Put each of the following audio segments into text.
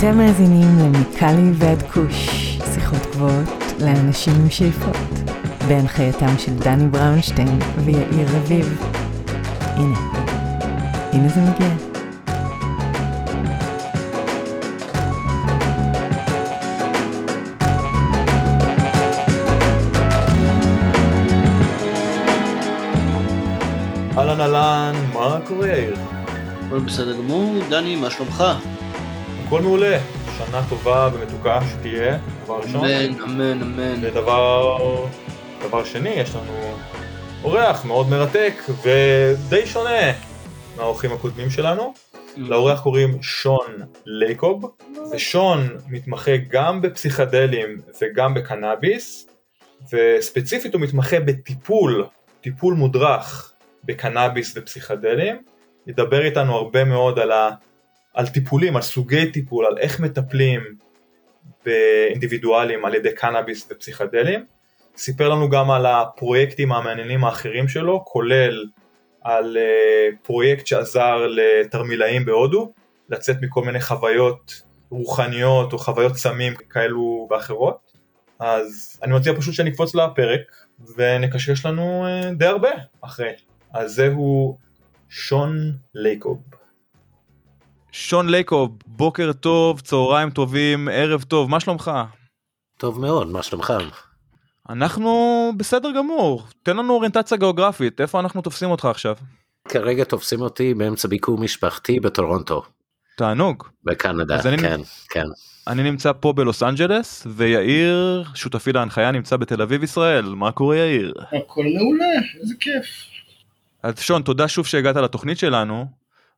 אתם מאזינים למקלי ועד קוש, שיחות גבוהות לאנשים עם שאיפות, בהנחייתם של דני בראונשטיין ויאיר רביב. הנה זה מגיע. אהלן, מה קורה יאיר? הכל בסדר גמור, דני, מה שלומך? הכל מעולה, שנה טובה ומתוקה שתהיה, דבר ראשון. אמן, אמן, אמן. ודבר שני, יש לנו אורח מאוד מרתק ודי שונה מהאורחים הקודמים שלנו. לאורח קוראים שון לייקוב, ושון מתמחה גם בפסיכדליים וגם בקנאביס, וספציפית הוא מתמחה בטיפול, טיפול מודרך. בקנאביס ופסיכדלים, ידבר איתנו הרבה מאוד על טיפולים, על סוגי טיפול, על איך מטפלים באינדיבידואלים על ידי קנאביס ופסיכדלים. סיפר לנו גם על הפרויקטים המעניינים האחרים שלו, כולל על פרויקט שעזר לתרמילאים בהודו, לצאת מכל מיני חוויות רוחניות או חוויות סמים כאלו ואחרות. אז אני מציע פשוט שנקפוץ לפרק ונקשקש לנו די הרבה אחרי. אז זהו שון לייקוב. שון לייקוב, בוקר טוב, צהריים טובים, ערב טוב, מה שלומך? טוב מאוד, מה שלומך? אנחנו בסדר גמור, תן לנו אוריינטציה גיאוגרפית, איפה אנחנו תופסים אותך עכשיו? כרגע תופסים אותי באמצע ביקור משפחתי בטורונטו. תענוג. בקנדה, כן. אני נמצא פה בלוס אנג'לס, ויאיר, שותפי להנחיה, נמצא בתל אביב ישראל, מה קורה יאיר? הכל מעולה, איזה כיף. אז שון, תודה שוב שהגעת לתוכנית שלנו.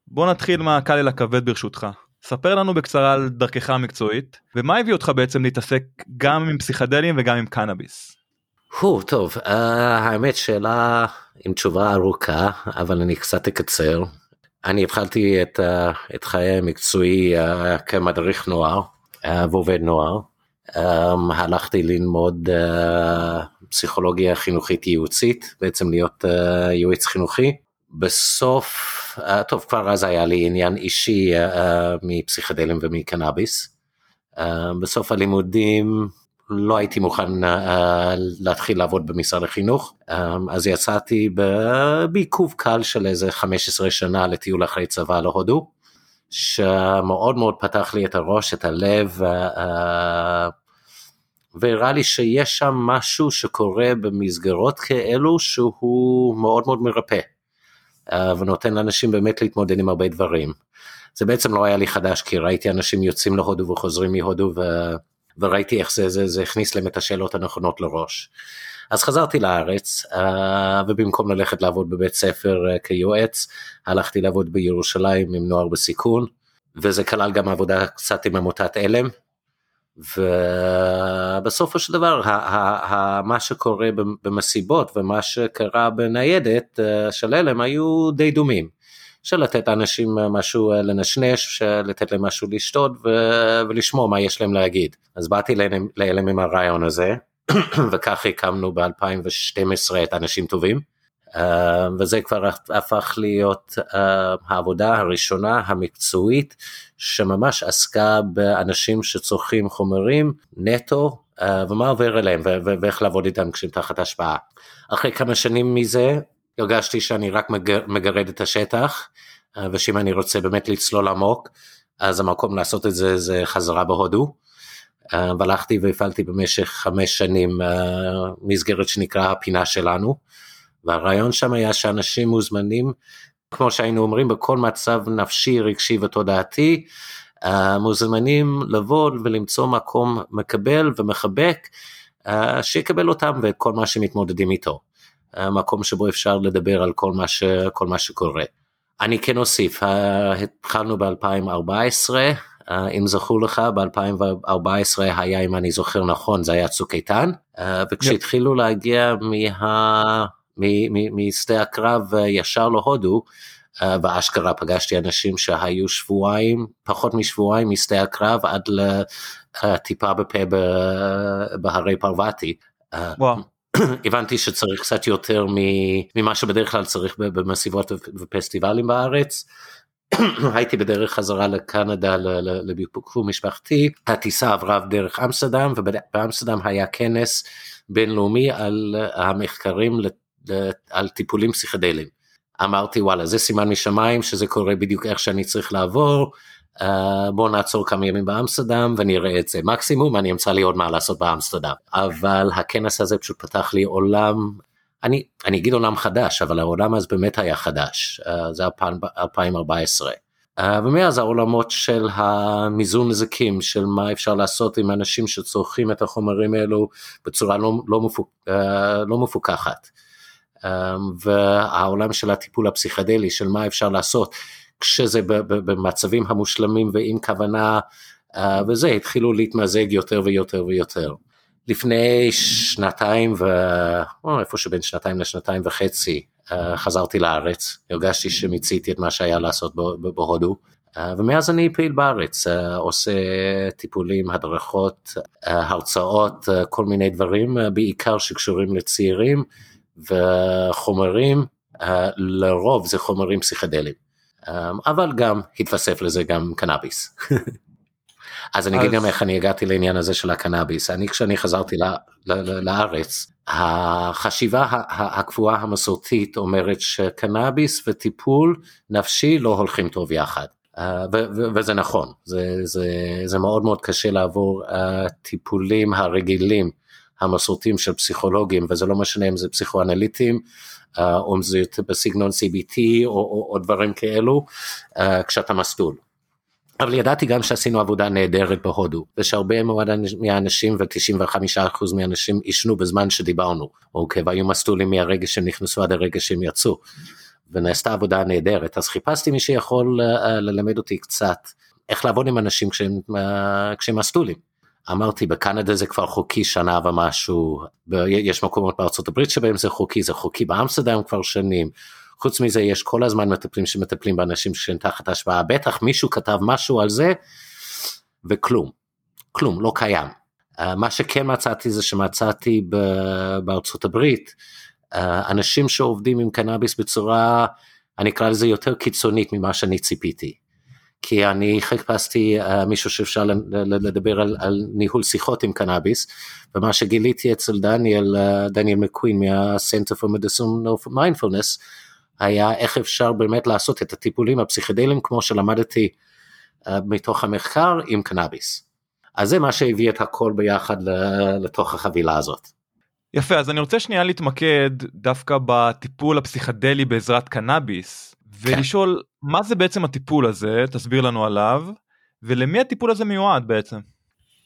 בוא נתחיל מהקל אל הכבד ברשותך. ספר לנו בקצרה על דרכך המקצועית, ומה הביא אותך בעצם להתעסק גם עם פסיכדלים וגם עם קנאביס? טוב, האמת שאלה עם תשובה ארוכה, אבל אני קצת אקצר. אני התחלתי את חיי המקצועי כמדריך נוער, ועובד נוער. הלכתי ללמוד פסיכולוגיה חינוכית ייעוצית, בעצם להיות ייעוץ חינוכי. בסוף, טוב, כבר אז היה לי עניין אישי מפסיכדלים ומקנאביס. בסוף הלימודים לא הייתי מוכן להתחיל לעבוד במשרד החינוך, אז יצאתי בעיכוב קל של איזה 15 שנה לטיול אחרי צבא להודו, שמאוד מאוד פתח לי את הראש, את הלב, והראה לי שיש שם משהו שקורה במסגרות כאלו, שהוא מאוד מאוד מרפא, ונותן לאנשים באמת להתמודד עם הרבה דברים. זה בעצם לא היה לי חדש, כי ראיתי אנשים יוצאים להודו וחוזרים מהודו, וראיתי איך זה הכניס להם את השאלות הנכונות לראש. אז חזרתי לארץ, ובמקום ללכת לעבוד בבית ספר כיועץ, הלכתי לעבוד בירושלים עם נוער בסיכון, וזה כלל גם עבודה קצת עם עמותת אלם, ובסופו של דבר, מה שקורה במסיבות, ומה שקרה בניידת של אלם, היו די דומים, של לתת אנשים משהו לנשנש, לתת להם משהו לשתות, ולשמוע מה יש להם להגיד. אז באתי לאלם עם הרעיון הזה, וכך הקמנו ב-2012 את אנשים טובים, וזה כבר הפך להיות העבודה הראשונה המקצועית, שממש עסקה באנשים שצורכים חומרים נטו, ומה עובר אליהם, ואיך לעבוד איתם כשהם תחת השפעה. אחרי כמה שנים מזה, הרגשתי שאני רק מגרד את השטח, ושאם אני רוצה באמת לצלול עמוק, אז המקום לעשות את זה, זה חזרה בהודו, והלכתי והפעלתי במשך 5 שנים מסגרת שנקרא הפינה שלנו, והרעיון שם היה שאנשים מוזמנים, כמו שהיינו אומרים, בכל מצב נפשי, רגשי ותודעתי, מוזמנים לבוא ולמצוא מקום מקבל ומחבק, שיקבל אותם ואת כל מה שמתמודדים איתו, מקום שבו אפשר לדבר על כל מה שקורה. אני כן אוסיף, התחלנו ב-2014, אם זכו לך, ב-2014 היה, אם אני זוכר נכון, זה היה צוק איתן, וכשהתחילו להגיע משדה הקרב ישר להודו, באשכרה פגשתי אנשים שהיו פחות משבועיים משדה הקרב עד לטיפה בפה בהרי פרווטי. הבנתי שצריך קצת יותר ממה שבדרך כלל צריך במסיבות ופסטיבלים בארץ, הייתי בדרך חזרה לקנדה לביקור משפחתי, הטיסה עברה דרך אמסטרדם, ובאמסטרדם היה כנס בינלאומי על המחקרים על טיפולים פסיכדליים. אמרתי וואלה, זה סימן משמיים שזה קורה בדיוק איך שאני צריך לעבור, בוא נעצור כמה ימים באמסטרדם ונראה את זה, מקסימום אני אמצא לי עוד מה לעשות באמסטרדם. אבל הכנס הזה פשוט פתח לי עולם, אני אגיד עולם חדש, אבל העולם אז באמת היה חדש, זה 2014, ומאז העולמות של המיזון נזקים, של מה אפשר לעשות עם אנשים שצורכים את החומרים האלו בצורה לא מפוקחת, והעולם של הטיפול הפסיכדלי, של מה אפשר לעשות כשזה במצבים המושלמים ועם כוונה, וזה התחילו להתמזג יותר ויותר ויותר. לפני שנתיים, איפה שבין שנתיים לשנתיים וחצי, חזרתי לארץ, הרגשתי שמיציתי את מה שהיה לעשות בהודו, ומאז אני פעיל בארץ, עושה טיפולים, הדרכות, הרצאות, כל מיני דברים, בעיקר שקשורים לצעירים וחומרים, לרוב זה חומרים פסיכדליים, אבל גם התווסף לזה גם קנאביס. אז אני אגיד גם איך אני הגעתי לעניין הזה של הקנאביס. כשאני חזרתי לארץ, החשיבה הקבועה המסורתית אומרת שקנאביס וטיפול נפשי לא הולכים טוב יחד, וזה נכון, זה מאוד מאוד קשה לעבור טיפולים הרגילים, המסורתיים של פסיכולוגים, וזה לא משנה אם זה פסיכואנליטים, או אם זה יותר בסגנון CBT, או דברים כאלו, כשאתה מסתול. אבל ידעתי גם שעשינו עבודה נהדרת בהודו, ושהרבה מאוד מהאנשים, ו-95% מהאנשים ישנו בזמן שדיברנו, אוקיי, והיו מסתולים מהרגע שהם נכנסו עד הרגע שהם יצאו, ונעשתה עבודה נהדרת. אז חיפשתי מי שיכול ללמד אותי קצת, איך לעבוד עם אנשים כשהם מסתולים. אמרתי, בקנדה זה כבר חוקי שנה ומשהו, יש מקומות בארצות הברית שבהם זה חוקי באמסטרדם כבר שנים, חוץ מזה יש כל הזמן מטפלים שמטפלים באנשים שהם תחת השפעה, בטח מישהו כתב משהו על זה, וכלום, כלום, לא קיים. מה שכן מצאתי זה שמצאתי בארצות הברית, אנשים שעובדים עם קנאביס בצורה, אני אקרא לזה יותר קיצונית ממה שאני ציפיתי. כי אני חיפשתי מישהו שאפשר לדבר על ניהול שיחות עם קנאביס, ומה שגיליתי אצל דניאל מקווין מה-Center for Medicine of Mindfulness, היה איך אפשר באמת לעשות את הטיפולים הפסיכדליים, כמו שלמדתי מתוך המחקר עם קנאביס. אז זה מה שהביא את הכל ביחד לתוך החבילה הזאת. יפה, אז אני רוצה שנייה להתמקד דווקא בטיפול הפסיכדלי בעזרת קנאביס, ולשאול מה זה בעצם הטיפול הזה, תסביר לנו עליו, ולמי הטיפול הזה מיועד בעצם?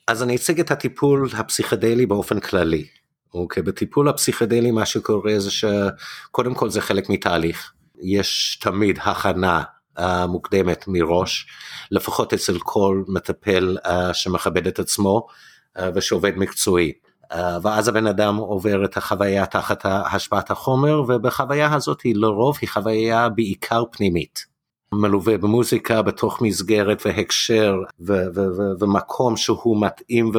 אז אני אציג את הטיפול הפסיכדלי באופן כללי, אוקיי, בטיפול הפסיכדלי מה שקורה זה שקודם כל זה חלק מתהליך, יש תמיד הכנה מוקדמת מראש, לפחות אצל כל מטפל שמכבד את עצמו ושעובד מקצועי, ואז הבן אדם עובר את החוויה תחת השפעת החומר, ובחוויה הזאת היא לרוב היא חוויה בעיקר פנימית, מלווה במוזיקה בתוך מסגרת והקשר ומקום שהוא מתאים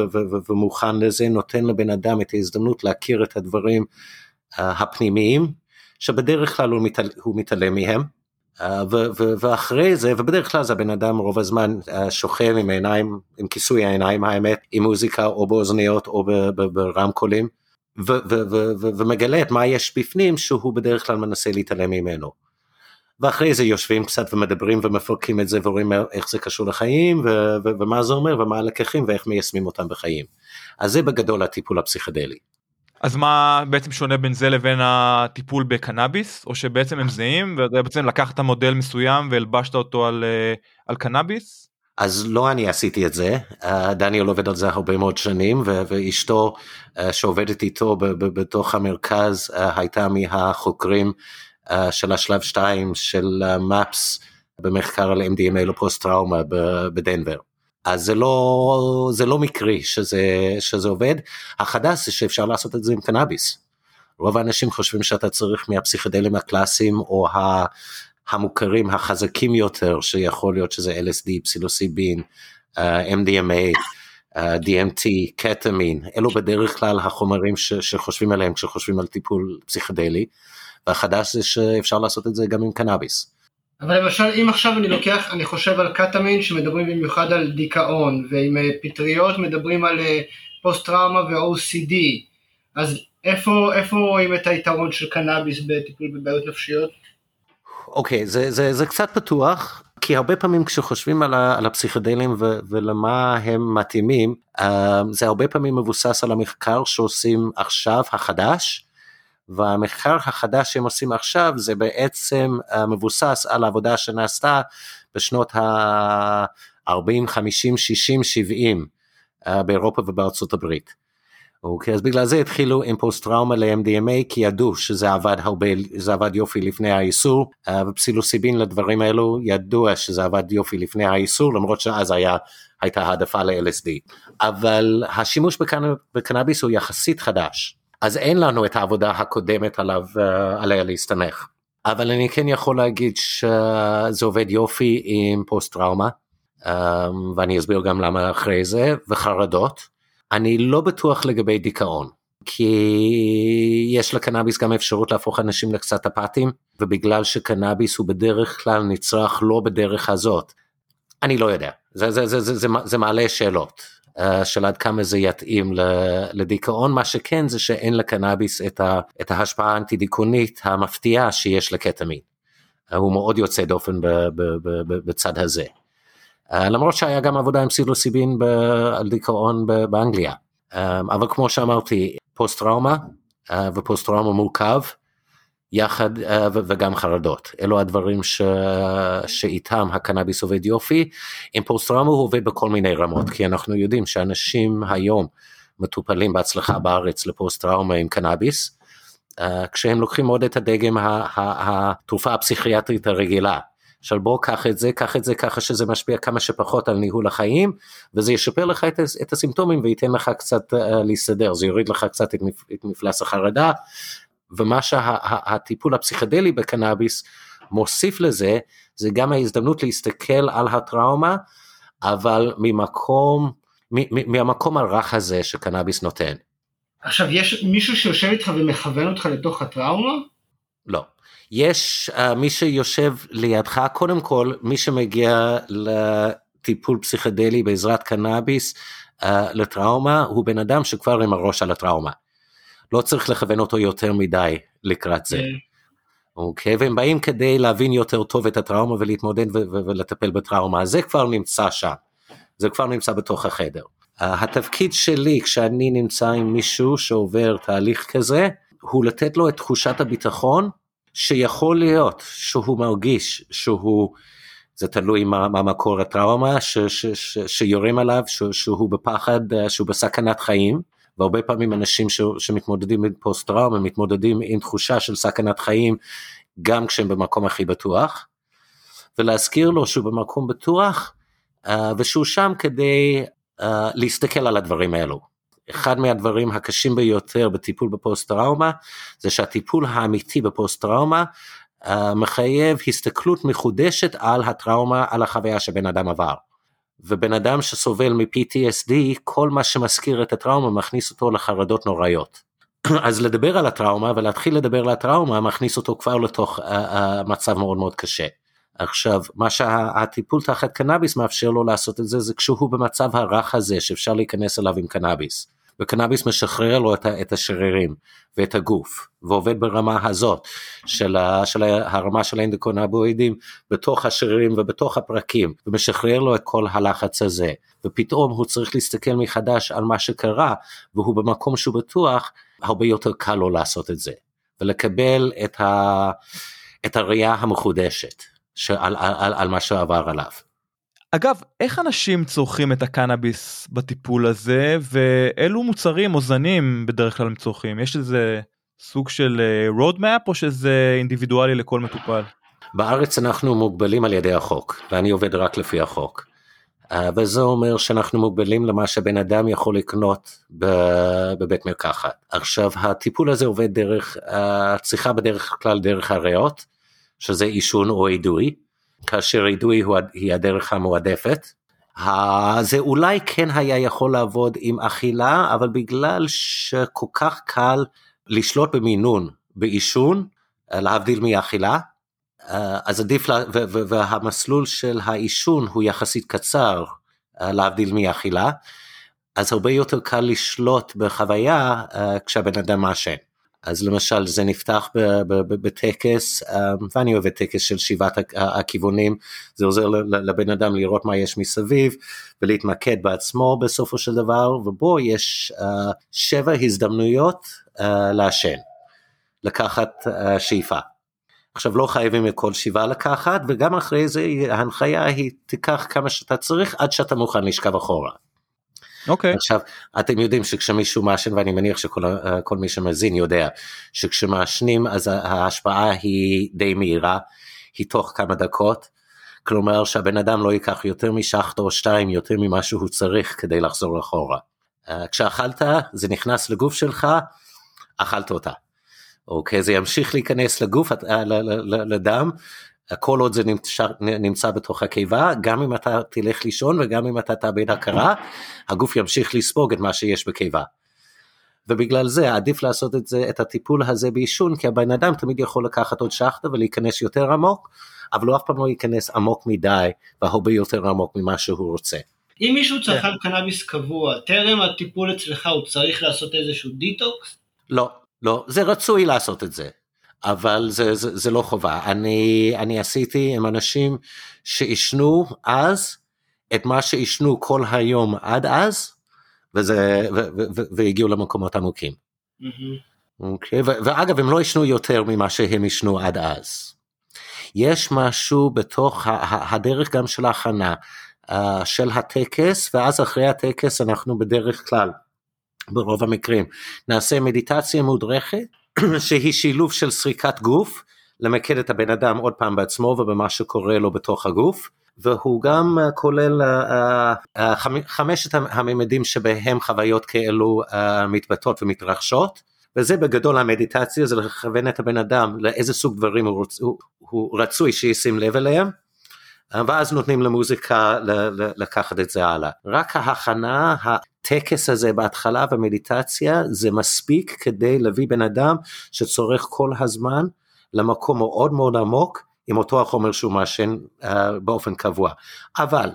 ומוכן לזה, נותן לבן אדם את ההזדמנות להכיר את הדברים הפנימיים, שבדרך כלל הוא מתעלם מהם, ואחרי זה, ובדרך כלל זה הבן אדם רוב הזמן שוכב עם עיניים, עם כיסוי העיניים האמת, עם מוזיקה או באוזניות או ברמקולים, ומגלה את מה יש בפנים שהוא בדרך כלל מנסה להתעלם ממנו. ואחרי זה יושבים קצת ומדברים ומפרקים את זה, ורואים איך זה קשור לחיים, ומה זה אומר, ומה הלקחים, ואיך מיישמים אותם בחיים. אז זה בגדול הטיפול הפסיכדלי. אז מה בעצם שונה בין זה לבין הטיפול בקנאביס, או שבעצם הם זהים, ובעצם לקחת מודל מסוים והלבשת אותו על קנאביס? אז לא אני עשיתי את זה, דניאל עובד על זה הרבה מאוד שנים, ואשתו שעובדת איתו בתוך המרכז, הייתה מהחוקרים, של השלב 2 של מפס במחקר על MDMA לפוסט טראומה בדנבר. אז זה לא מקרי שזה עובד. החדש זה שאפשר לעשות את זה עם קנאביס. רוב האנשים חושבים שאתה צריך מהפסיכדלים הקלאסיים או המוכרים החזקים יותר, שיכול להיות שזה LSD, פסילוסיבין, MDMA, DMT, קטמין, אלו בדרך כלל החומרים שחושבים עליהם כשחושבים על טיפול פסיכדלי. והחדש זה שאפשר לעשות את זה גם עם קנאביס. אבל למשל, אם עכשיו אני לוקח, אני חושב על קטמין, שמדברים במיוחד על דיכאון, ועם פטריות מדברים על פוסט-טראומה ו-OCD, אז איפה רואים את היתרון של קנאביס בטיפול בבעיות נפשיות? אוקיי, זה קצת פתוח, כי הרבה פעמים כשחושבים על הפסיכדלים ולמה הם מתאימים, זה הרבה פעמים מבוסס על המחקר שעושים עכשיו החדש, והמחקר החדש שהם עושים עכשיו זה בעצם מבוסס על העבודה שנעשתה בשנות ה-40, 50, 60, 70 באירופה ובארצות הברית. אוקיי, אז בגלל זה התחילו עם פוסט-טראומה ל-MDMA, כי ידעו שזה עבד יופי לפני האיסור, ופסילוסיבין לדברים האלו ידוע שזה עבד יופי לפני האיסור, למרות שאז הייתה העדפה ל-LSD. אבל השימוש בקנאביס הוא יחסית חדש. אז אין לנו את העבודה הקודמת עליה להסתמך. אבל אני כן יכול להגיד שזה עובד יופי עם פוסט-טראומה, ואני אסביר גם למה אחרי זה, וחרדות. אני לא בטוח לגבי דיכאון, כי יש לקנאביס גם אפשרות להפוך אנשים לקצת אפתיים, ובגלל שקנאביס הוא בדרך כלל נצרך לא בדרך הזאת. אני לא יודע, זה מעלה שאלות. של עד כמה זה יתאים לדיכאון, מה שכן זה שאין לקנאביס את ההשפעה האנטי-דיכאונית המפתיעה שיש לקטמין, הוא מאוד יוצא דופן בצד הזה, למרות שהיה גם עבודה עם פסילוסיבין על דיכאון באנגליה, אבל כמו שאמרתי, פוסט-טראומה ופוסט-טראומה מורכב, יחד וגם חרדות, אלו הדברים שאיתם הקנאביס עובד יופי. עם פוסט-טראומה הוא עובד בכל מיני רמות, כי אנחנו יודעים שאנשים היום מטופלים בהצלחה בארץ לפוסט-טראומה עם קנאביס, כשהם לוקחים עוד את הדגם התרופה הפסיכיאטרית הרגילה, של בוא קח את זה, קח את זה ככה שזה משפיע כמה שפחות על ניהול החיים, וזה ישפר לך את הסימפטומים וייתן לך קצת להסתדר, זה יוריד לך קצת את מפלס החרדה, ומה שהטיפול הפסיכדלי בקנאביס מוסיף לזה, זה גם ההזדמנות להסתכל על הטראומה, אבל מהמקום הרך הזה שקנאביס נותן. עכשיו, יש מישהו שיושב איתך ומכוון אותך לתוך הטראומה? לא. יש מי שיושב לידך, קודם כל, מי שמגיע לטיפול פסיכדלי בעזרת קנאביס לטראומה, הוא בן אדם שכבר עם הראש על הטראומה. לא צריך לכוון אותו יותר מדי לקראת זה. אוקיי, והם באים כדי להבין יותר טוב את הטראומה ולהתמודד ולטפל בטראומה, זה כבר נמצא שם, זה כבר נמצא בתוך החדר. התפקיד שלי כשאני נמצא עם מישהו שעובר תהליך כזה, הוא לתת לו את תחושת הביטחון, שיכול להיות שהוא מרגיש, זה תלוי מה מקור הטראומה שיורים עליו, שהוא בפחד, שהוא בסכנת חיים, והרבה פעמים אנשים שמתמודדים עם פוסט-טראומה, מתמודדים עם תחושה של סכנת חיים, גם כשהם במקום הכי בטוח, ולהזכיר לו שהוא במקום בטוח, ושהוא שם כדי להסתכל על הדברים האלו. אחד מהדברים הקשים ביותר בטיפול בפוסט-טראומה, זה שהטיפול האמיתי בפוסט-טראומה, מחייב הסתכלות מחודשת על הטראומה, על החוויה שבן אדם עבר. ובן אדם שסובל מ-PTSD, כל מה שמזכיר את הטראומה מכניס אותו לחרדות נוראיות. אז לדבר על הטראומה ולהתחיל לדבר על הטראומה, מכניס אותו כבר לתוך מצב מאוד מאוד קשה. עכשיו, מה שהטיפול תחת קנאביס מאפשר לו לעשות את זה, זה כשהוא במצב הרך הזה שאפשר להיכנס אליו עם קנאביס. וקנאביס משחרר לו את השרירים ואת הגוף, ועובד ברמה הזאת, של הרמה של האנדוקנבואידים, בתוך השרירים ובתוך הפרקים, ומשחרר לו את כל הלחץ הזה, ופתאום הוא צריך להסתכל מחדש על מה שקרה, והוא במקום שהוא בטוח, הרבה יותר קל לו לעשות את זה, ולקבל את הראייה המחודשת, על מה שעבר עליו. אגב, איך אנשים צורכים את הקנאביס בטיפול הזה, ואילו מוצרים או זנים בדרך כלל הם צורכים? יש איזה סוג של roadmap, או שזה אינדיבידואלי לכל מטופל? בארץ אנחנו מוגבלים על ידי החוק, ואני עובד רק לפי החוק, וזה אומר שאנחנו מוגבלים למה שבן אדם יכול לקנות בבית מרקחת. עכשיו, הטיפול הזה עובד דרך, צריכה בדרך כלל דרך הריאות, שזה עישון או אידוי, כאשר אידוי היא הדרך המועדפת, זה אולי כן היה יכול לעבוד עם אכילה, אבל בגלל שכל כך קל לשלוט במינון, באישון, להבדיל מאכילה, אז עדיף, והמסלול של העישון הוא יחסית קצר, להבדיל מאכילה, אז הרבה יותר קל לשלוט בחוויה כשהבן אדם מעשן. אז למשל זה נפתח בטקס, ואני אוהב טקס של שבעת הכיוונים, זה עוזר לבן אדם לראות מה יש מסביב, ולהתמקד בעצמו בסופו של דבר, ובו יש 7 הזדמנויות לעשן, לקחת שאיפה. עכשיו לא חייבים מכל 7 לקחת, וגם אחרי זה ההנחיה היא תיקח כמה שאתה צריך, עד שאתה מוכן לשכב אחורה. אוקיי. עכשיו, אתם יודעים שכשמישהו מאשן, ואני מניח שכל מי שמזין יודע, שכשמאשנים, אז ההשפעה היא די מהירה, היא תוך כמה דקות, כלומר שהבן אדם לא ייקח יותר משחט או 2, יותר ממה שהוא צריך כדי לחזור אחורה. כשאכלת, זה נכנס לגוף שלך, אכלת אותה. אוקיי, זה ימשיך להיכנס לגוף, לדם, כל עוד זה נמצא בתוך הקיבה, גם אם אתה תלך לישון וגם אם אתה תאבד הכרה, הגוף ימשיך לספוג את מה שיש בקיבה. ובגלל זה עדיף לעשות את הטיפול הזה בעישון, כי הבן אדם תמיד יכול לקחת עוד שחטה ולהיכנס יותר עמוק, אבל לא אף פעם לא ייכנס עמוק מדי, והרבה יותר עמוק ממה שהוא רוצה. אם מישהו צרכן קנאביס קבוע, טרם הטיפול אצלך הוא צריך לעשות איזשהו דיטוקס? לא, לא, זה רצוי לעשות את זה. אבל זה לא חובה. אני עשיתי עם אנשים שישנו אז את מה שישנו כל היום עד אז, והגיעו למקומות עמוקים. אוקיי, ואגב, הם לא ישנו יותר ממה שהם ישנו עד אז. יש משהו בתוך הדרך גם של ההכנה, של הטקס, ואז אחרי הטקס אנחנו בדרך כלל, ברוב המקרים, נעשה מדיטציה מודרכת, שהיא שילוב של סריקת גוף, למקד את הבן אדם עוד פעם בעצמו, ובמה שקורה לו בתוך הגוף, והוא גם כולל 5 הממדים שבהם חוויות כאלו מתבטאות ומתרחשות, וזה בגדול המדיטציה, זה לכוון את הבן אדם, לאיזה סוג דברים הוא רצוי שישים לב אליהם, ואז נותנים למוזיקה לקחת את זה הלאה. רק ההכנה, הטקס הזה בהתחלה והמדיטציה, זה מספיק כדי להביא בן אדם שצורך כל הזמן למקום מאוד מאוד עמוק, עם אותו החומר שהוא מאשן באופן קבוע. אבל,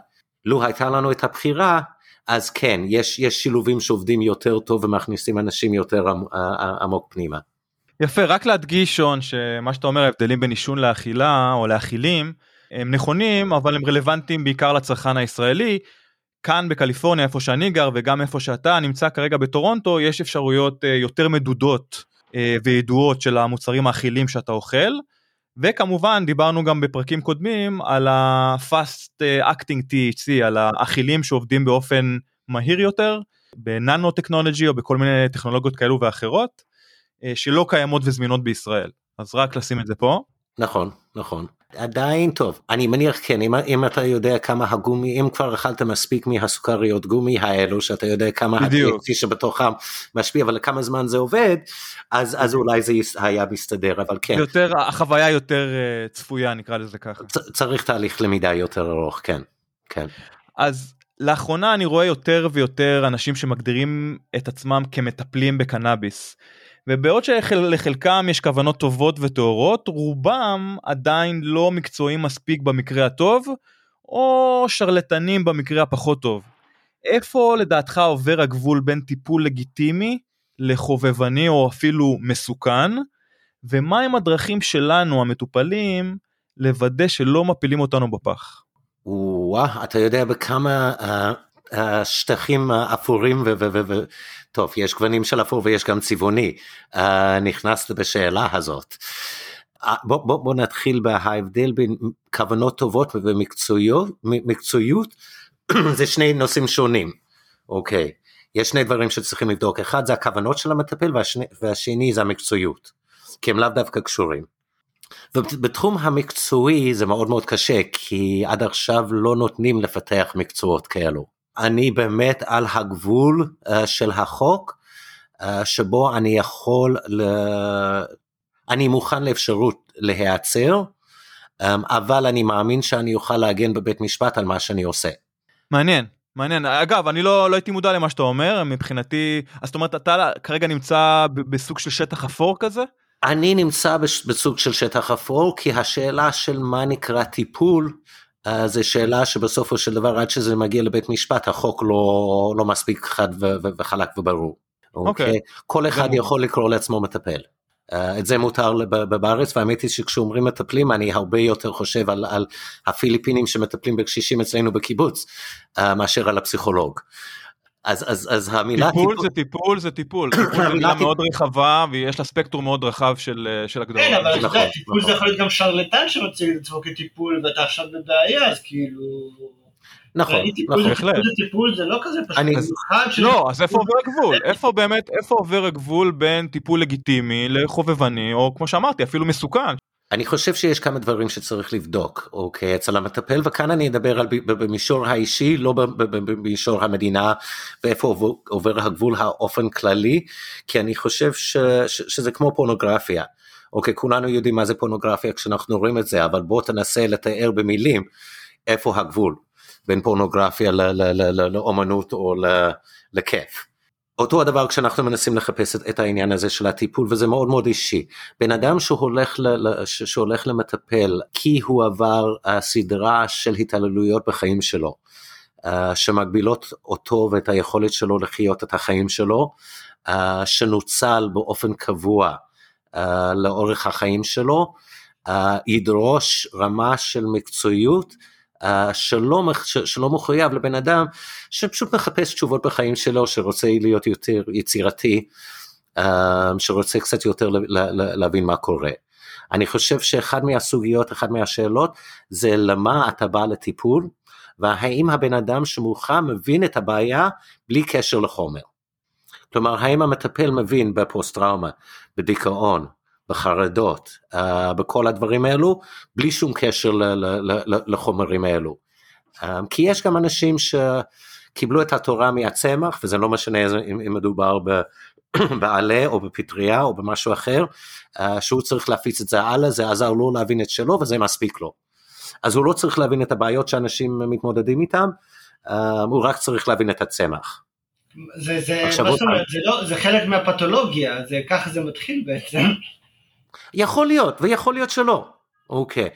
לו הייתה לנו את הבחירה, אז כן, יש שילובים שעובדים יותר טוב ומכניסים אנשים יותר עמוק פנימה. יפה, רק להדגיש שון, שמה שאתה אומר, ההבדלים בין עישון לאכילה או לאכילים, הם נכונים, אבל הם רלוונטיים בעיקר לצרכן הישראלי. כאן בקליפורניה, איפה שאני גר, וגם איפה שאתה נמצא כרגע בטורונטו, יש אפשרויות יותר מדודות וידועות של המוצרים האכילים שאתה אוכל, וכמובן דיברנו גם בפרקים קודמים על ה-Fast Acting THC, על האכילים שעובדים באופן מהיר יותר, בננו-טכנולוגי או בכל מיני טכנולוגיות כאלו ואחרות, שלא קיימות וזמינות בישראל. אז רק לשים את זה פה. נכון, נכון. עדיין טוב, אני מניח כן, אם אתה יודע כמה הגומי, אם כבר אכלת מספיק מהסוכריות גומי האלו, שאתה יודע כמה הטקסי שבתוכם משפיע, אבל לכמה זמן זה עובד, אז אולי זה היה מסתדר, אבל כן. החוויה יותר צפויה, נקרא לזה ככה. צריך תהליך למידה יותר ארוך, כן, כן. אז לאחרונה אני רואה יותר ויותר אנשים שמגדירים את עצמם כמטפלים בקנאביס, ובעוד שלחלקם יש כוונות טובות וטהורות, רובם עדיין לא מקצועיים מספיק במקרה הטוב, או שרלטנים במקרה הפחות טוב. איפה לדעתך עובר הגבול בין טיפול לגיטימי, לחובבני או אפילו מסוכן, ומה עם הדרכים שלנו המטופלים, לוודא שלא מפילים אותנו בפח? וואה, אתה יודע בכמה... השטחים אפורים, טוב, יש גוונים של אפור ויש גם צבעוני, נכנסת בשאלה הזאת. בוא נתחיל בהבדל בין כוונות טובות ומקצועיות, זה שני נושאים שונים, אוקיי, יש שני דברים שצריכים לבדוק, אחד זה הכוונות של המטפל, והשני זה המקצועיות, כי הם לאו דווקא קשורים. ובתחום המקצועי זה מאוד מאוד קשה, כי עד עכשיו לא נותנים לפתח מקצועות כאלו. אני באמת על הגבול של החוק, שבו אני יכול, אני מוכן לאפשרות להיעצר, אבל אני מאמין שאני אוכל להגן בבית משפט על מה שאני עושה. מעניין, מעניין. אגב, אני לא הייתי מודע למה שאתה אומר, מבחינתי, אז זאת אומרת, אתה כרגע נמצא בסוג של שטח אפור כזה? אני נמצא בסוג של שטח אפור, כי השאלה של מה נקרא טיפול, זו שאלה שבסופו של דבר, עד שזה מגיע לבית משפט, החוק לא מספיק חד וחלק וברור. אוקיי. כל אחד יכול לקרוא לעצמו מטפל. את זה מותר בארץ, והאמת היא שכשאומרים מטפלים, אני הרבה יותר חושב על הפיליפינים שמטפלים בקשישים אצלנו בקיבוץ, מאשר על הפסיכולוג. אז המילה טיפול, זה מילה מאוד רחבה, ויש לה ספקטרום מאוד רחב של הגדרות. כן, אבל טיפול זה יכול להיות גם שרלטן שמציג את עצמו כטיפול, ואתה עכשיו בבעיה, אז כאילו... נכון, בהחלט. טיפול זה לא כזה פשוט. לא, אז איפה עובר הגבול? איפה עובר הגבול בין טיפול לגיטימי לחובבני, או כמו שאמרתי, אפילו מסוכן? אני חושב שיש כמה דברים שצריך לבדוק, אוקיי, אצל המטפל, וכאן אני אדבר על במישור האישי, לא במישור המדינה, ואיפה עובר הגבול האופן כללי, כי אני חושב שזה כמו פורנוגרפיה, אוקיי, כולנו יודעים מה זה פורנוגרפיה כשאנחנו רואים את זה, אבל בוא תנסה לתאר במילים, איפה הגבול, בין פורנוגרפיה לאומנות או לכיף. אותו הדבר כשאנחנו מנסים לחפש את העניין הזה של הטיפול, וזה מאוד מאוד אישי. בן אדם שהולך למטפל, כי הוא עבר סדרה של התעללויות בחיים שלו, שמגבילות אותו ואת היכולת שלו לחיות את החיים שלו, שנוצל באופן קבוע לאורך החיים שלו, ידרוש רמה של מקצועיות, שלא מחויב לבן אדם, שפשוט מחפש תשובות בחיים שלו, שרוצה להיות יותר יצירתי, שרוצה קצת יותר להבין מה קורה. אני חושב שאחד מהסוגיות, אחד מהשאלות, זה למה אתה בא לטיפול, והאם הבן אדם שמולך מבין את הבעיה, בלי קשר לחומר. כלומר, האם המטפל מבין בפוסט-טראומה, בדיכאון, בחרדות, בכל הדברים האלו, בלי שום קשר לחומרים האלו. כי יש גם אנשים שקיבלו את התורה מהצמח, וזה לא משנה אם מדובר בעלה או בפטריה או במשהו אחר, שהוא צריך להפיץ את זה הלאה, זה עזר לו להבין את שלו וזה מספיק לו. אז הוא לא צריך להבין את הבעיות שאנשים מתמודדים איתם, הוא רק צריך להבין את הצמח. זה חלק מהפתולוגיה, ככה זה מתחיל בעצם. יכול להיות, ויכול להיות שלא. אוקיי.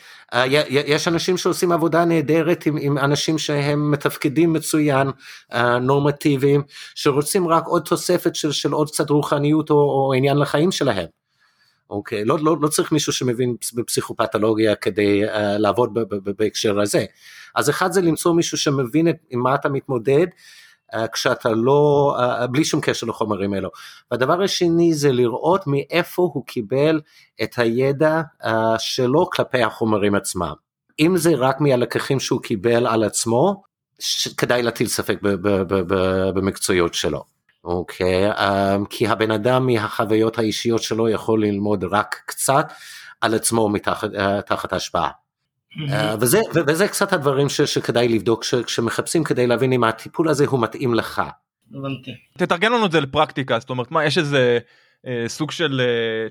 יש אנשים שעושים עבודה נהדרת עם אנשים שהם מתפקדים מצוין, נורמטיביים, שרוצים רק עוד תוספת של עוד קצת רוחניות או עניין לחיים שלהם. אוקיי. לא צריך מישהו שמבין בפסיכופתולוגיה כדי לעבוד בהקשר הזה. אז אחד זה למצוא מישהו שמבין עם מה אתה מתמודד, כשאתה לא, בלי שום קשר לחומרים אלו. והדבר השני זה לראות מאיפה הוא קיבל את הידע שלו כלפי החומרים עצמם. אם זה רק מהלקחים שהוא קיבל על עצמו, כדאי להטיל ספק במקצועיות שלו. אוקיי? כי הבן אדם מהחוויות האישיות שלו יכול ללמוד רק קצת על עצמו מתחת השפעה. וזה קצת הדברים שכדאי לבדוק כשמחפשים כדי להבין אם הטיפול הזה הוא מתאים לך. תתרגל לנו את זה לפרקטיקה, זאת אומרת, יש איזה סוג של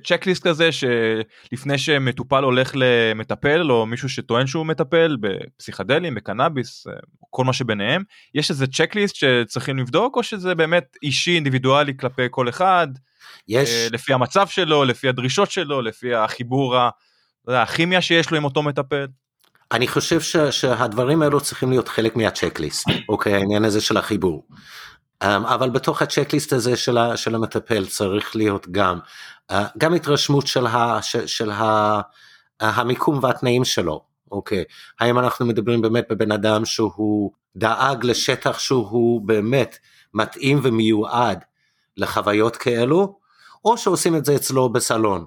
צ'קליסט כזה שלפני שמטופל הולך למטפל או מישהו שטוען שהוא מטפל בפסיכדלים, בקנאביס, כל מה שביניהם, יש איזה צ'קליסט שצריכים לבדוק או שזה באמת אישי, אינדיבידואלי כלפי כל אחד, לפי המצב שלו, לפי הדרישות שלו, לפי החיבור הכימיה שיש לו עם אותו מטפל? אני חושב שהדברים האלו צריכים להיות חלק מהצ'קליסט, אוקיי, העניין הזה של החיבור, אבל בתוך הצ'קליסט הזה של המטפל צריך להיות גם התרשמות של המיקום והתנאים שלו, אוקיי, האם אנחנו מדברים באמת בבן אדם שהוא דאג לשטח שהוא באמת מתאים ומיועד לחוויות כאלו, או שעושים את זה אצלו בסלון,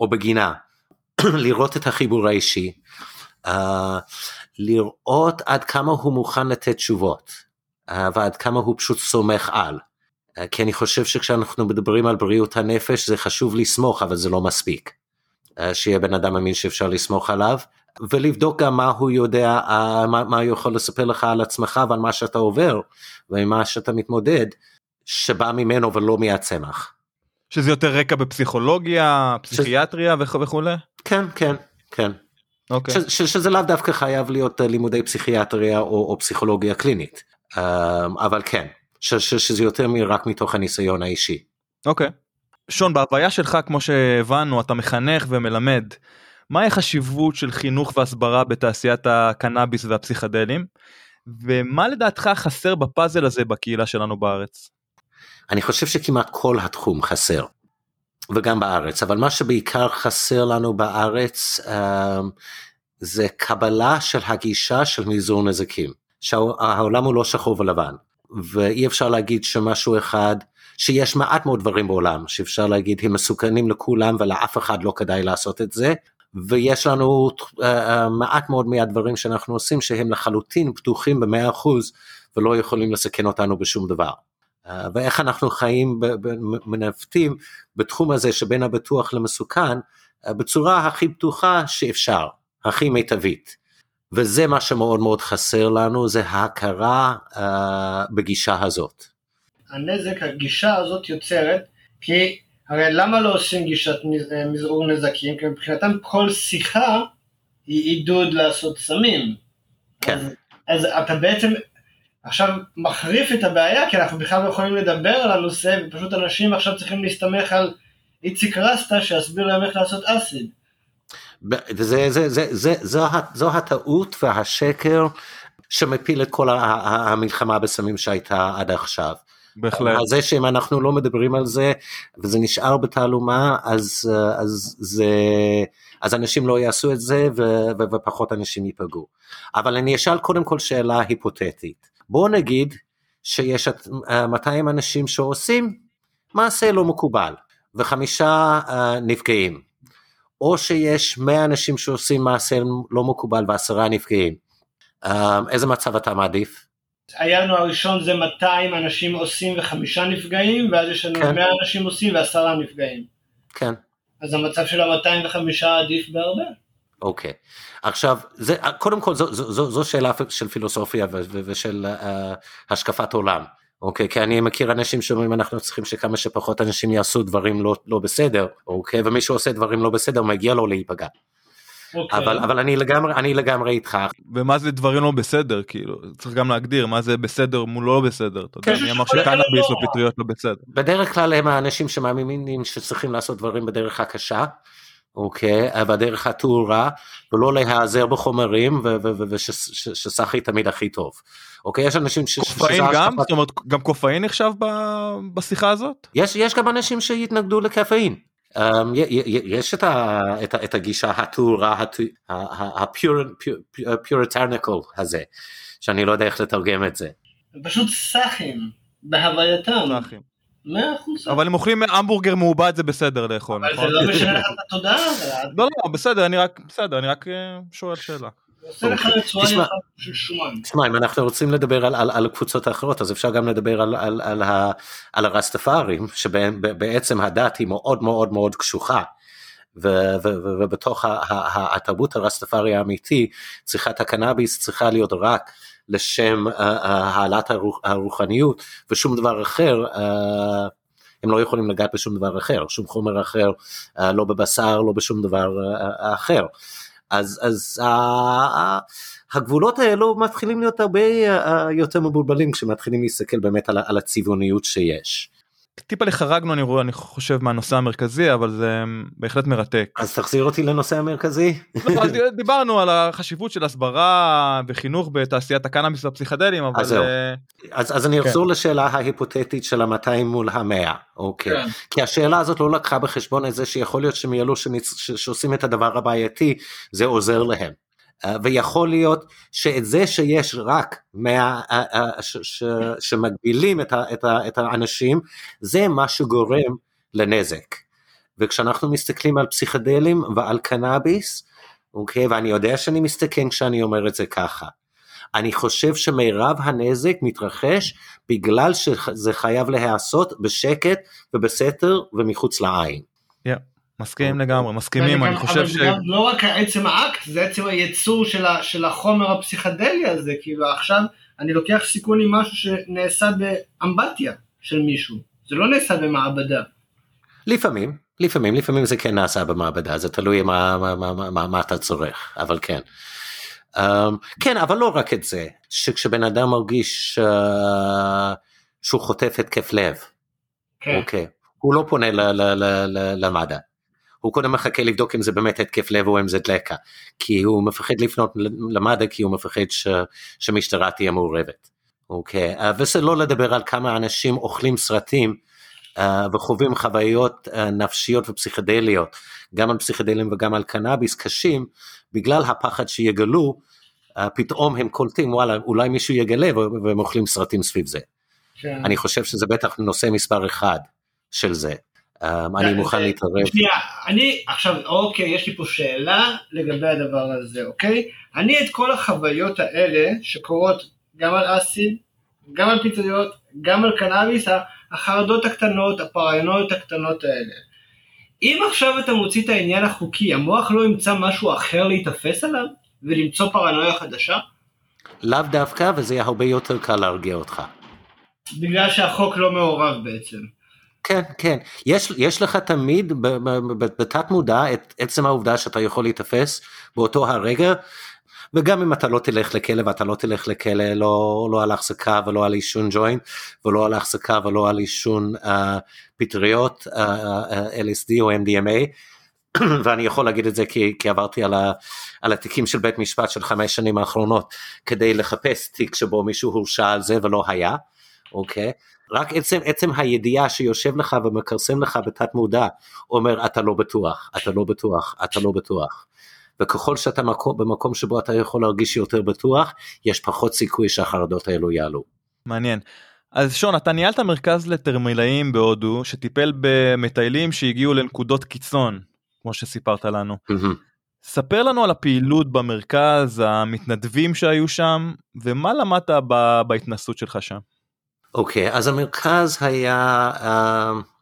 או בגינה, לראות את החיבור האישי, לראות עד כמה הוא מוכן לתת תשובות, ועד כמה הוא פשוט סומך על, כי אני חושב שכשאנחנו מדברים על בריאות הנפש, זה חשוב לסמוך, אבל זה לא מספיק, שיהיה בן אדם אמין שאפשר לסמוך עליו, ולבדוק גם מה הוא יודע, מה הוא יכול לספר לך על עצמך, ועל מה שאתה עובר, ומה שאתה מתמודד, שבא ממנו ולא מהצמח. שזה יותר רקע בפסיכולוגיה, פסיכיאטריה וכו'. כן. אוקיי. שזה לאו דווקא חייב להיות לימודי פסיכיאטריה או פסיכולוגיה קלינית. אבל כן, שזה יותר רק מתוך הניסיון האישי. אוקיי. שון, בהוויה שלך, כמו שהבנו, אתה מחנך ומלמד, מהי החשיבות של חינוך והסברה בתעשיית הקנאביס והפסיכדלים, ומה לדעתך חסר בפאזל הזה בקהילה שלנו בארץ? אני חושב שכמעט כל התחום חסר, וגם בארץ, אבל מה שבעיקר חסר לנו בארץ, זה קבלה של הגישה של מזעור נזקים, שהעולם הוא לא שחור ולבן, ואי אפשר להגיד שמשהו אחד, שיש מעט מאוד דברים בעולם, שאפשר להגיד הם מסוכנים לכולם, ולאף אחד לא כדאי לעשות את זה, ויש לנו מעט מאוד מהדברים שאנחנו עושים, שהם לחלוטין פתוחים ב100%, ולא יכולים לסכן אותנו בשום דבר. ואיך אנחנו חיים מנווטים בתחום הזה שבין הבטוח למסוכן, בצורה הכי פתוחה שאפשר, הכי מיטבית. וזה מה שמאוד מאוד חסר לנו, זה ההכרה בגישה הזאת. הנזק, הגישה הזאת יוצרת, כי הרי למה לא עושים גישת מזעור נזקים? כי מבחינתם כל שיחה היא עידוד לעשות סמים. כן. אז אתה בעצם עכשיו מחריף את הבעיה, כי אנחנו בכלל לא יכולים לדבר על הנושא, ופשוט אנשים עכשיו צריכים להסתמך על איציק רסטה שיסביר להם איך לעשות אסיד. זו הטעות והשקר שמפיל את כל המלחמה בסמים שהייתה עד עכשיו. בהחלט. על זה שאם אנחנו לא מדברים על זה, וזה נשאר בתעלומה, אז אנשים לא יעשו את זה, ופחות אנשים ייפגעו. אבל אני אשאל קודם כל שאלה היפותטית. בואו נגיד שיש 200 אנשים שעושים מעשה לא מקובל, ו5 נפגעים. או שיש 100 אנשים שעושים מעשה לא מקובל, ו10 נפגעים. איזה מצב אתה מעדיף? היינו הראשון זה 200 אנשים עושים ו5 נפגעים, ואז יש לנו 100 אנשים עושים ו10 נפגעים. כן. אז המצב של 205 עדיף בהרבה. אוקיי. עכשיו, קודם כל, זו שאלה של פילוסופיה ושל השקפת עולם. אוקיי, כי אני מכיר אנשים שאומרים, אנחנו צריכים שכמה שפחות אנשים יעשו דברים לא בסדר, אוקיי, ומי שעושה דברים לא בסדר, מגיע לו להיפגע. Okay. אבל אני לגמרי איתך. ומה זה דברים לא בסדר, כאילו, צריך גם להגדיר, מה זה בסדר מול לא בסדר, אתה יודע, אני אמר שקנאביס או פטריות לא בסדר. בדרך כלל הם האנשים שמאמינים שצריכים לעשות דברים בדרך הקשה, אוקיי, בדרך התאורה, ולא להיעזר בחומרים, ושסחי תמיד הכי טוב. אוקיי, יש אנשים ש... קופאין גם? זאת אומרת, גם קופאין נחשב בשיחה הזאת? יש גם אנשים שיתנגדו לקפאין. יש את הגישה התאורה, הפיוריטניקל הזה, שאני לא יודע איך לתרגם את זה. פשוט סחים, בהווייתם. סחים. 100%. אבל אם אוכלים המבורגר מעובד זה בסדר לאכול. אבל זה לא משנה לך את התודעה. לא, לא, בסדר, אני רק שואל שאלה. תשמע, אם אנחנו רוצים לדבר על קבוצות האחרות, אז אפשר גם לדבר על הרסטפארים, שבעצם הדת היא מאוד מאוד מאוד קשוחה, ובתוך התרבות הרסטפארי האמיתי, צריכת הקנאביס צריכה להיות רק לשם העלת הרוחניות, ושום דבר אחר, הם לא יכולים לגעת בשום דבר אחר, שום חומר אחר, לא בבשר, לא בשום דבר אחר. אז הגבולות האלו מתחילים להיות הרבה יותר מבולבלים, כשמתחילים להסתכל באמת על הצבעוניות שיש. טיפה לחרגנו, אני חושב, מהנושא המרכזי, אבל זה בהחלט מרתק. אז תחזיר אותי לנושא המרכזי. לא, אז דיברנו על החשיבות של הסברה וחינוך בתעשיית הקנאביס והפסיכדלים, אבל... אז אני אחזור לשאלה ההיפותטית של 200 מול 100, אוקיי. כי השאלה הזאת לא לקחה בחשבון את זה, שיכול להיות שמיילו שעושים את הדבר הבעייתי, זה עוזר להם. ויכול להיות שאת זה שיש רק שמגבילים את האנשים, זה מה שגורם לנזק. וכשאנחנו מסתכלים על פסיכדלים ועל קנאביס, אוקיי, ואני יודע שאני מסתכן כשאני אומר את זה ככה, אני חושב שמירב הנזק מתרחש בגלל שזה חייב להיעשות בשקט ובסתר ומחוץ לעין. כן. מסכים לגמרי, מסכימים, אני חושב ש... לא רק עצם האקט, זה עצם הייצור של החומר הפסיכדלי הזה, כאילו עכשיו אני לוקח סיכון עם משהו שנעשה באמבטיה של מישהו, זה לא נעשה במעבדה. לפעמים זה כן נעשה במעבדה, זה תלוי מה אתה צורך, אבל כן. כן, אבל לא רק את זה, שכשבן אדם מרגיש שהוא חוטף התקף לב, אוקיי. הוא לא פונה למד"א, הוא קודם מחכה לבדוק אם זה באמת התקף לב או אם זה דלקה, כי הוא מפחד לפנות למד"א, כי הוא מפחד שמשטרה תהיה מעורבת. אוקיי, וזה לא לדבר על כמה אנשים אוכלים סרטים, וחווים חוויות נפשיות ופסיכדליות, גם על פסיכדלים וגם על קנאביס קשים, בגלל הפחד שיגלו, פתאום הם קולטים, וואלה, אולי מישהו יגלה, והם אוכלים סרטים סביב זה. כן. אני חושב שזה בטח נושא מספר אחד של זה. אני מוכן להתערב. שנייה, אני עכשיו, אוקיי, יש לי פה שאלה לגבי הדבר הזה, אוקיי? אני את כל החוויות האלה שקורות גם על אסיד, גם על פיצריות, גם על קנאביס, החרדות הקטנות, הפרעיונות הקטנות האלה. אם עכשיו אתה מוציא את העניין החוקי, המוח לא ימצא משהו אחר להתאפס עליו ולמצוא פרנויה חדשה? לאו דווקא, וזה יהיה הרבה יותר קל להרגיע אותך. בגלל שהחוק לא מעורב בעצם. כן, כן. יש לך תמיד בתת מודע את עצם העובדה שאתה יכול להתאפס באותו הרגע, וגם אם אתה לא תלך לכלא, ואתה לא תלך לכלא, לא על החזקה ולא על אישון ג'וינט, ולא על החזקה ולא על אישון פטריות, LSD או MDMA, ואני יכול להגיד את זה כי עברתי על התיקים של בית משפט של 5 שנים האחרונות, כדי לחפש תיק שבו מישהו הורשע על זה ולא היה, אוקיי? רק עצם הידיעה שיושב לך ומקרסם לך בתת מודע, אומר אתה לא בטוח, אתה לא בטוח, אתה לא בטוח. וככל שאתה במקום שבו אתה יכול להרגיש יותר בטוח, יש פחות סיכוי שהחרדות האלו יעלו. מעניין. אז שון, אתה ניהלת מרכז לתרמילאים בהודו, שטיפל במטיילים שהגיעו לנקודות קיצון, כמו שסיפרת לנו. ספר לנו על הפעילות במרכז, המתנדבים שהיו שם, ומה למדת בהתנסות שלך שם? אוקיי, אז המרכז היה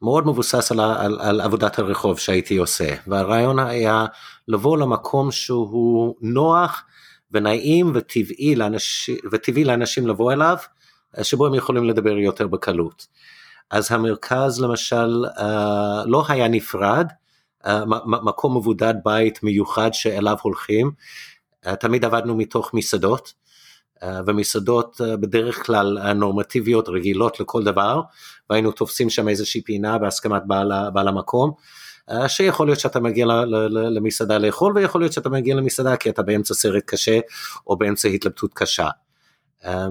מאוד מבוסס על עבודת הרחוב שהייתי עושה, והרעיון היה לבוא למקום שהוא נוח ונעים וטבעי לאנשים לבוא אליו, שבו הם יכולים לדבר יותר בקלות. אז המרכז למשל לא היה נפרד, מקום מבודד בית מיוחד שאליו הולכים, תמיד עבדנו מתוך מסעדות, ומסעדות בדרך כלל נורמטיביות רגילות לכל דבר, והיינו תופסים שם איזושהי פינה בהסכמת בעל המקום, שיכול להיות שאתה מגיע למסעדה לאכול, ויכול להיות שאתה מגיע למסעדה כי אתה באמצע סרט קשה, או באמצע התלבטות קשה.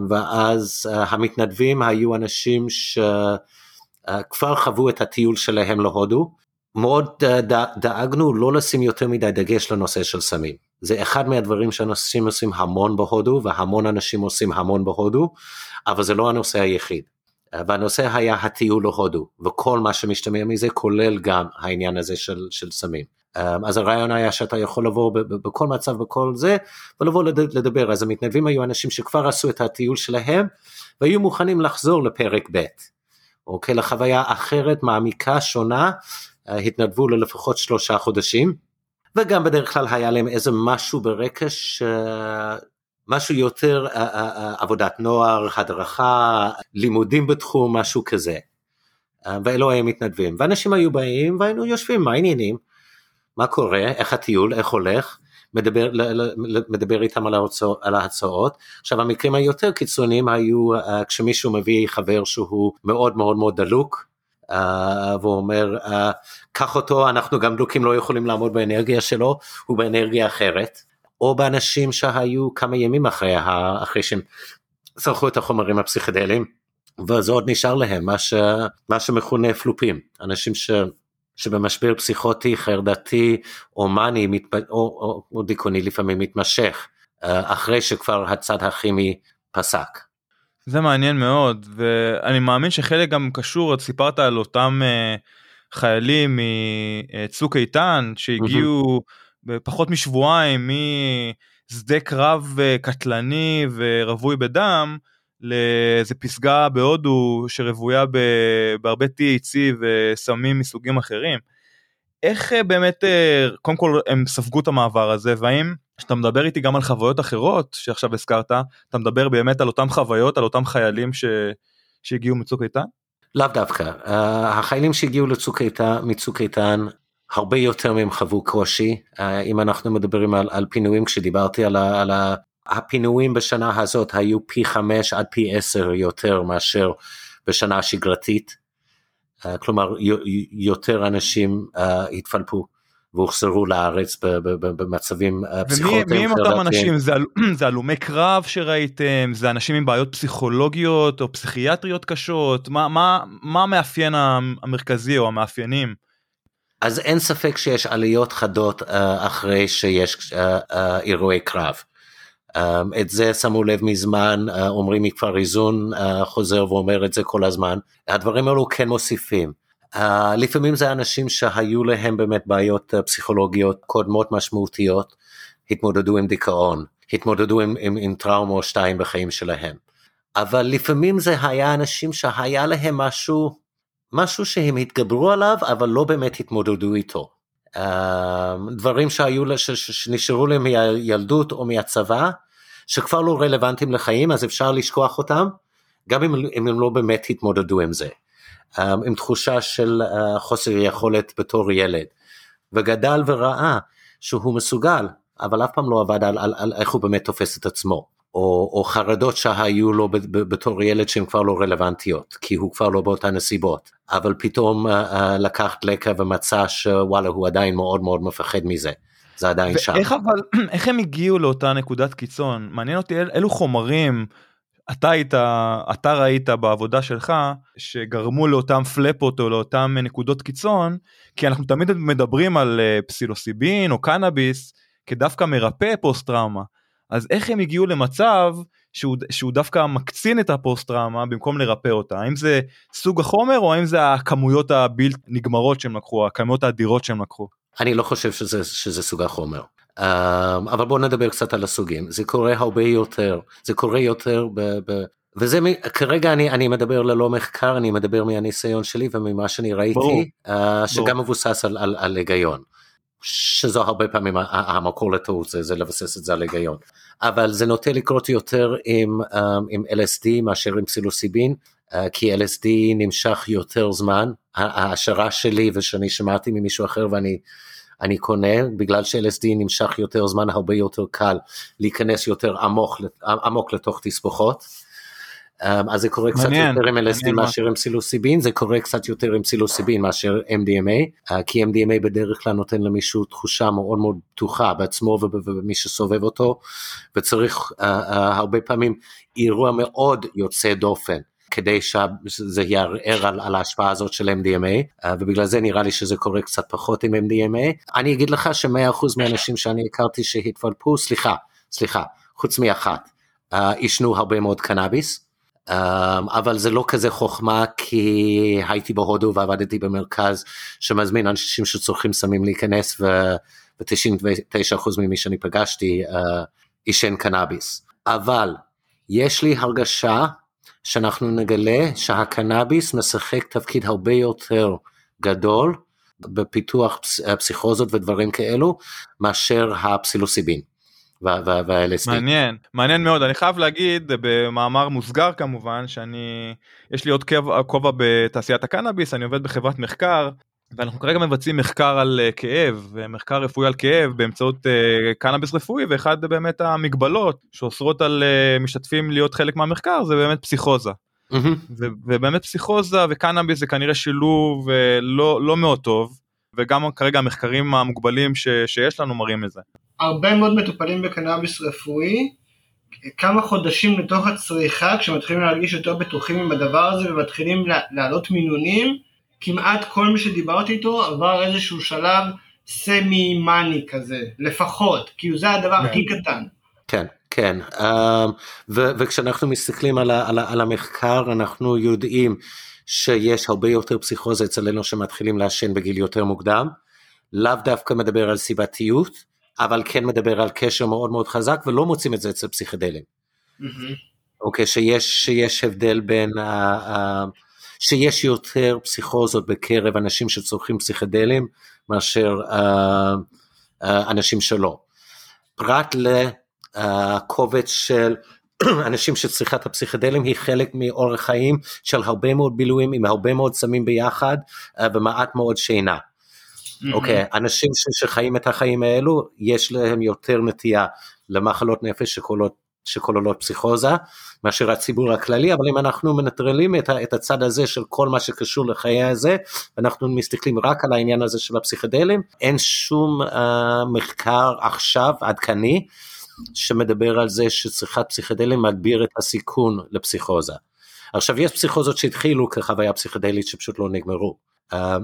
ואז המתנדבים היו אנשים שכבר חוו את הטיול שלהם להודו, מאוד דאגנו לא לשים יותר מדי דגש לנושא של סמים. זה אחד מהדברים שאנשים עושים המון בהודו, והמון אנשים עושים המון בהודו, אבל זה לא הנושא היחיד. והנושא היה הטיול להודו, וכל מה שמשתמע מזה כולל גם העניין הזה של סמים. אז הרעיון היה שאתה יכול לבוא בכל מצב, בכל זה, ולבוא לדבר. אז המתנדבים היו אנשים שכבר עשו את הטיול שלהם, והיו מוכנים לחזור לפרק ב', אוקיי, לחוויה אחרת, מעמיקה, שונה, התנדבו ללפחות 3 חודשים, וגם בדרך כלל היה להם איזה משהו ברקע, משהו יותר עבודת נוער, הדרכה, לימודים בתחום, משהו כזה, ואלו היו מתנדבים, ואנשים היו באים, והיינו יושבים, מה העניינים, מה קורה, איך הטיול, איך הולך, מדבר איתם על ההצעות. עכשיו המקרים היותר קיצוניים היו, כשמישהו מביא חבר שהוא מאוד מאוד מאוד דלוק, והוא אומר, קח אותו, אנחנו גם דלוקים לא יכולים לעמוד באנרגיה שלו, הוא באנרגיה אחרת, או באנשים שהיו כמה ימים אחרי שהם צרכו את החומרים הפסיכדליים, וזה עוד נשאר להם, מה שמכונה פלופים, אנשים שבמשבר פסיכוטי, חרדתי, או מאני, או דיכאוני לפעמים מתמשך, אחרי שכבר הצד הכימי פסק. זה מעניין מאוד, ואני מאמין שחלק גם קשור, את סיפרת על אותם חיילים מצוק איתן, שהגיעו בפחות משבועיים משדה קרב קטלני ורבוי בדם, לאיזו פסגה בהודו שרבויה בהרבה THC וסמים מסוגים אחרים. איך באמת, קודם כל הם ספגו את המעבר הזה, והאם כשאתה מדבר איתי גם על חוויות אחרות שעכשיו הזכרת, אתה מדבר באמת על אותם חוויות, על אותם חיילים שהגיעו מצוק איתן? לאו דווקא, החיילים שהגיעו מצוק איתן, הרבה יותר מהם חוו קושי. אם אנחנו מדברים על פינויים, כשדיברתי על הפינויים בשנה הזאת, היו פי 5 עד פי 10 יותר מאשר בשנה השגרתית, כלומר יותר אנשים התפלפו והוחזרו לארץ במצבים פסיכולוגיים. ומי הם אותם אנשים? זה הלומי קרב שראיתם? זה אנשים עם בעיות פסיכולוגיות או פסיכיאטריות קשות? מה המאפיין המרכזי או המאפיינים? אז אין ספק שיש עליות חדות אחרי שיש אירועי קרב. את זה שמו לב מזמן, אומרים מכפר איזון, חוזר ואומר את זה כל הזמן. הדברים האלו כן מוסיפים. לפעמים זה אנשים שהיו להם באמת בעיות פסיכולוגיות קודמות משמעותיות, התמודדו עם דיכאון, התמודדו עם טראומה או שתיים בחיים שלהם. אבל לפעמים זה היה אנשים שהיה להם משהו שהם התגברו עליו, אבל לא באמת התמודדו איתו. דברים שנשארו להם מילדות או מהצבא, שכבר לא רלוונטיים לחיים, אז אפשר לשכוח אותם, גם אם הם לא באמת התמודדו עם זה. עם תחושה של חוסר יכולת בתור ילד, וגדל וראה שהוא מסוגל, אבל אף פעם לא עבד על איך הוא באמת תופס את עצמו, או חרדות שהיו לו בתור ילד שהן כבר לא רלוונטיות, כי הוא כבר לא באותן נסיבות, אבל פתאום לקח דלקה ומצא שוואלה הוא עדיין מאוד מאוד מפחד מזה, זה עדיין שם. איך הם הגיעו לאותה נקודת קיצון? מעניין אותי אילו חומרים, אתה ראית בעבודה שלך שגרמו לאותם פלפות או לאותם נקודות קיצון, כי אנחנו תמיד מדברים על פסילוסיבין או קנאביס כדווקא מרפא פוסט-טראומה, אז איך הם הגיעו למצב שהוא דווקא מקצין את הפוסט-טראומה במקום לרפא אותה? האם זה סוג החומר או האם זה הכמויות הבלתי נגמרות שהם לקחו, הכמויות האדירות שהם לקחו? אני לא חושב שזה סוג החומר. אבל בואו נדבר קצת על הסוגים. זה קורה הרבה יותר, זה קורה יותר, וזה כרגע אני מדבר ללא מחקר, אני מדבר מהניסיון שלי וממה שאני ראיתי, שגם מבוסס על היגיון, שזו הרבה פעמים המקור לטעות, זה לבסס את זה על היגיון, אבל זה נוטה לקרות יותר עם LSD מאשר עם פסילוסיבין, כי LSD נמשך יותר זמן. ההשערה שלי ושאני שמעתי ממישהו אחר ואני קונה, בגלל ש-LSD נמשך יותר זמן, הרבה יותר קל להיכנס יותר עמוק לתוך תספוחות, אז זה קורה קצת יותר עם LSD מאשר עם פסילוסיבין, זה קורה קצת יותר עם פסילוסיבין מאשר MDMA, כי MDMA בדרך כלל נותן למישהו תחושה מאוד מאוד פתוחה בעצמו ובמי שסובב אותו, וצריך הרבה פעמים אירוע מאוד יוצא דופן, כדי שזה יערער על ההשפעה הזאת של MDMA, ובגלל זה נראה לי שזה קורה קצת פחות עם MDMA. אני אגיד לך ש100% מהאנשים שאני הכרתי שהתפלפו, סליחה, חוץ מאחת, ישנו הרבה מאוד קנאביס, אבל זה לא כזה חוכמה, כי הייתי בהודו ועבדתי במרכז שמזמין אנשים שצורכים סמים להיכנס, ו-99% ממי שאני פגשתי ישן קנאביס. אבל יש לי הרגשה שאנחנו נגלה שהקנאביס משחק תפקיד הרבה יותר גדול בפיתוח פסיכוזות ודברים כאלו, מאשר הפסילוסיבין וה-LSD. מעניין מאוד. אני חייב להגיד במאמר מוסגר כמובן, יש לי עוד כובע בתעשיית הקנאביס, אני עובד בחברת מחקר, ואנחנו כרגע מבצעים מחקר על כאב, מחקר רפואי על כאב באמצעות קנאביס רפואי, ואחד באמת המגבלות שאוסרות על משתתפים להיות חלק מהמחקר, זה באמת פסיכוזה. ובאמת פסיכוזה וקנאביס זה כנראה שילוב לא מאוד טוב, וגם כרגע המחקרים המוגבלים שיש לנו מראים את זה. הרבה מאוד מטופלים בקנאביס רפואי, כמה חודשים לתוך הצריכה, כשמתחילים להרגיש יותר בטוחים עם הדבר הזה, ומתחילים לעלות מינונים, כמעט כל מי שדיברתי איתו עבר איזשהו שלב סמי-מני כזה, לפחות, כי זה הדבר הכי קטן. כן, וכשאנחנו מסתכלים על המחקר, אנחנו יודעים שיש הרבה יותר פסיכוזה אצלנו שמתחילים לעשן בגיל יותר מוקדם, לאו דווקא מדבר על סיבתיות, אבל כן מדבר על קשר מאוד מאוד חזק, ולא מוצאים את זה אצל פסיכדלים. אוקיי, שיש הבדל בין שיש יותר פסיכוזות בקרב אנשים שצורכים פסיכדלים, מאשר אנשים שלא. פרט לקובץ של אנשים שצריכת הפסיכדלים, היא חלק מאורח חיים של הרבה מאוד בילויים, עם הרבה מאוד סמים ביחד, ומעט מאוד שינה. אוקיי, אנשים שחיים את החיים האלו, יש להם יותר נטייה למחלות נפש שכולות, שכוללות פסיכוזה, מאשר הציבור הכללי, אבל אם אנחנו מנטרלים את הצד הזה של כל מה שקשור לחיי הזה, אנחנו מסתכלים רק על העניין הזה של הפסיכדלים, אין שום מחקר עכשיו עדכני, שמדבר על זה שצריכת פסיכדלים מגביר את הסיכון לפסיכוזה. עכשיו יש פסיכוזות שהתחילו כחוויה פסיכדלית שפשוט לא נגמרו.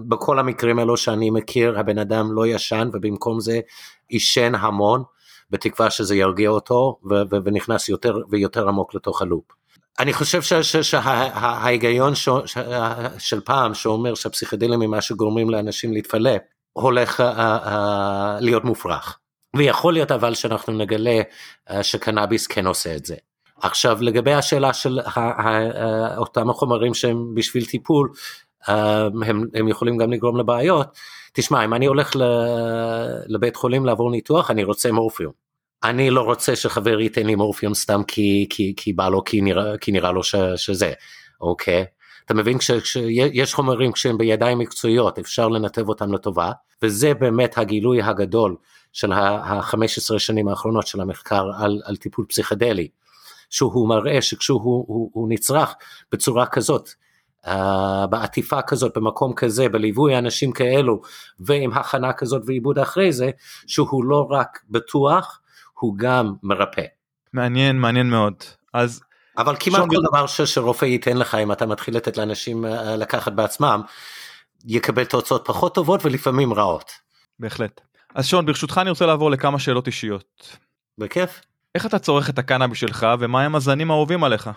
בכל המקרים האלו שאני מכיר, הבן אדם לא ישן, ובמקום זה ישן המון, בתקווה שזה ירגיע אותו, ונכנס יותר ויותר עמוק לתוך הלופ. אני חושב שההיגיון של פעם, שאומר שהפסיכדלים הם מה שגורמים לאנשים להתפלא, הולך להיות מופרך. ויכול להיות אבל שאנחנו נגלה שקנאביס כן עושה את זה. עכשיו לגבי השאלה של אותם החומרים שהם בשביל טיפול, הם יכולים גם לגרום לבעיות. תשמע, אם אני הולך לבית חולים לעבור ניתוח, אני רוצה מורפיום. אני לא רוצה שחבר ייתן לי מורפיום סתם כי בא לו, כי נראה לו שזה. אוקיי? אתה מבין, כשיש חומרים כשהם בידיים מקצועיות, אפשר לנתב אותם לטובה, וזה באמת הגילוי הגדול של ה-15 שנים האחרונות של המחקר על טיפול פסיכדלי, שהוא מראה שכשהוא נצרך בצורה כזאת, בעטיפה כזאת, במקום כזה, בליווי האנשים כאלו, ועם הכנה כזאת ועיבוד אחרי זה, שהוא לא רק בטוח, הוא גם מרפא. מעניין, מעניין מאוד. אז... אבל כמעט כל דבר שרופא ייתן לך, אם אתה מתחיל לתת לאנשים לקחת בעצמם, יקבל תוצאות פחות טובות ולפעמים רעות. בהחלט. אז שון, ברשותך אני רוצה לעבור לכמה שאלות אישיות. בכיף. איך אתה צורך את הקנאביס שלך, ומה הם הזנים האהובים עליך?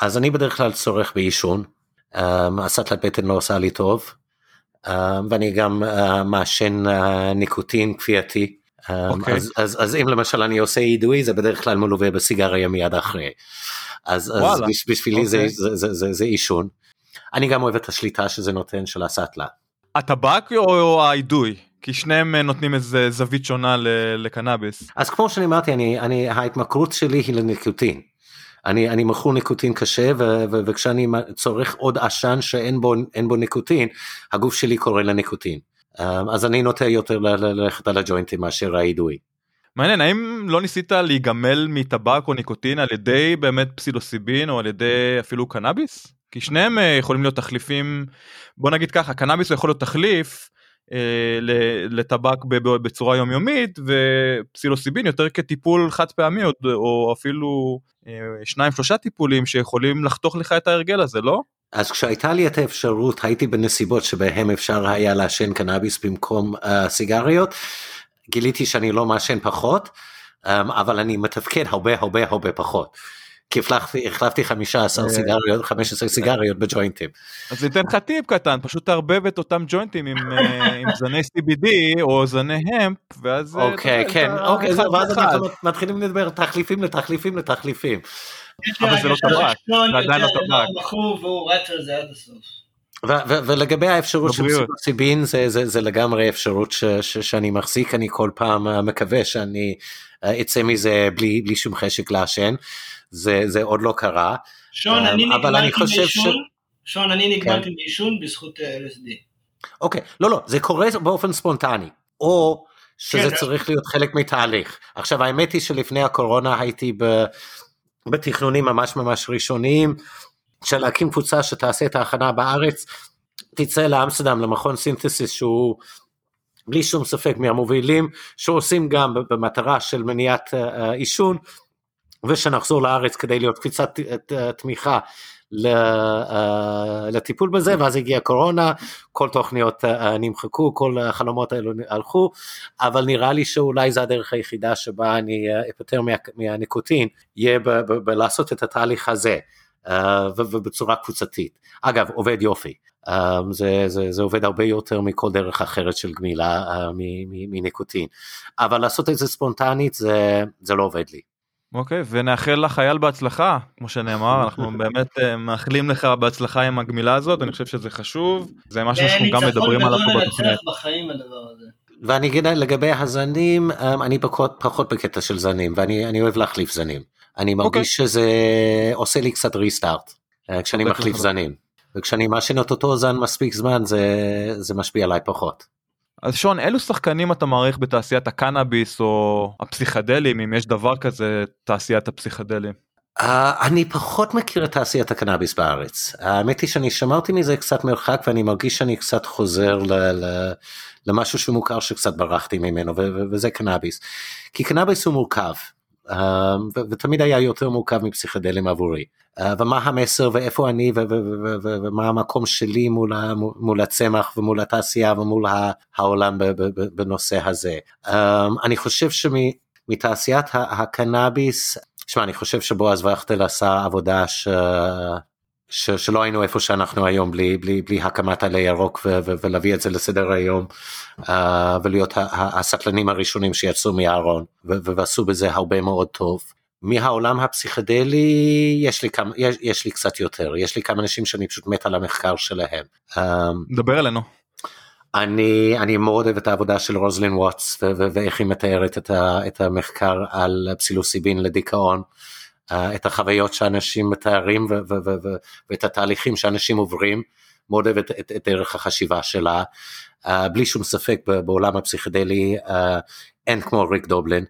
אז אני בדרך כלל צורך בעישון, הסטלת בטן לא עושה לי טוב, ואני גם מעשן ניקוטין כפייתי, אז אם למשל אני עושה אידוי, זה בדרך כלל מלווה בסיגריה מיד אחרי, אז בשבילי זה אישון. אני גם אוהב את השליטה שזה נותן של הסטלה. הטבק או האידוי? כי שניהם נותנים איזה זווית שונה לקנאביס. אז כמו שאני אמרתי, ההתמכרות שלי היא לניקוטין. אני מכור ניקוטין קשה, וכשאני צורך עוד עשן שאין בו ניקוטין, הגוף שלי קורא לניקוטין. אז אני נוטה יותר ללכת על הג'וינטים מאשר האידוי. מעניין, האם לא ניסית להיגמל מטבק או ניקוטין על ידי באמת פסילוסיבין או על ידי אפילו קנאביס? כי שניהם יכולים להיות תחליפים, בוא נגיד ככה, קנאביס יכול להיות תחליף לטבק בצורה יומיומית, ופסילוסיבין יותר כטיפול חד פעמי, או אפילו 2-3 טיפולים שיכולים לחתוך לך את ההרגל הזה, לא? אז כשהייתה לי את האפשרות, הייתי בנסיבות שבהם אפשר היה לעשן קנאביס במקום סיגריות, גיליתי שאני לא מעשן פחות, אבל אני מתפקד הרבה הרבה הרבה פחות. כי החלפתי 15 סיגריות בג'וינטים. אז ניתן לך טיפ קטן, פשוט תערבב את אותם ג'וינטים עם זני CBD או זני המפ, ואז... אוקיי, כן, אוקיי, ואז אנחנו מתחילים לדבר תחליפים. אבל זה לא טבק, זה עדיין לא טבק. והוא רץ על זה עד הסוף. ולגבי האפשרות של פסילוסיבין, זה לגמרי אפשרות שאני מחזיק, אני כל פעם מקווה שאני אצא מזה בלי שום חשק לעשן, זה עוד לא קרה. שון, אני נגמרתי מישון בזכות LSD. אוקיי, לא, זה קורה באופן ספונטני, או שזה צריך להיות חלק מתהליך. עכשיו, האמת היא שלפני הקורונה הייתי בתכנונים ממש ממש ראשוניים, של להקים קבוצה שתעשה את ההכנה בארץ, תצא לאמסטרדם, למכון סינתזיס, שהוא בלי שום ספק מהמובילים, שעושים גם במטרה של מניעת עישון, ושנחזור לארץ כדי להיות קפיצת תמיכה לטיפול בזה, ואז הגיעה קורונה, כל תוכניות נמחקו, כל החלומות האלו הלכו, אבל נראה לי שאולי זה הדרך היחידה שבה אני אפטר מהניקוטין, יהיה בלעשות את התהליך הזה, ובצורה קבוצתית. אגב, עובד יופי, זה עובד הרבה יותר מכל דרך אחרת של גמילה מניקוטין, אבל לעשות את זה ספונטנית, זה לא עובד לי. אוקיי, ונאחל לחייל בהצלחה, כמו שנאמר, אנחנו באמת מאחלים לך בהצלחה עם הגמילה הזאת, אני חושב שזה חשוב, זה משהו שאנחנו גם מדברים עליו פה בתוכנית. ואני אגיד לגבי הזנים, אני פחות בקטע של זנים, ואני אוהב להחליף זנים. אני מרגיש שזה עושה לי קצת ריסטארט, כשאני מחליף זנים, וכשאני מאשן את אותו זן מספיק זמן, זה משפיע עליי פחות. אז שון, אילו שחקנים אתה מעריך בתעשיית הקנאביס או הפסיכדלים, אם יש דבר כזה, תעשיית הפסיכדלים? אני פחות מכיר את תעשיית הקנאביס בארץ. האמת היא שאני שמרתי מזה קצת מרחק, ואני מרגיש שאני קצת חוזר למשהו שמוכר שקצת ברחתי ממנו, וזה קנאביס. כי קנאביס הוא מורכב. ותמיד היה יותר מורכב מפסיכדלים עבורי, ומה המסר ואיפה אני ומה המקום שלי מול הצמח ומול התעשייה ומול העולם בנושא הזה. אני חושב שמתעשיית הקנאביס, אני חושב שבועז וכטל עשה עבודה שלא היינו איפה שאנחנו היום בלי הקמת עלי ירוק ולהביא את זה לסדר היום, ולהיות הסטלנים הראשונים שיצאו מהארון, ועשו בזה הרבה מאוד טוב. מהעולם הפסיכדלי יש לי קצת יותר, יש לי כמה אנשים שאני פשוט מת על המחקר שלהם. דבר אלינו. אני מאוד אוהב את העבודה של רוזלין ווטס, ואיך היא מתארת את המחקר על פסילוסיבין לדיכאון, את החוויות שאנשים מתארים ואת התהליכים שאנשים עוברים, מאוד אוהב את דרך החשיבה שלה. בלי שום ספק בעולם הפסיכדלי אין כמו ריק דובלין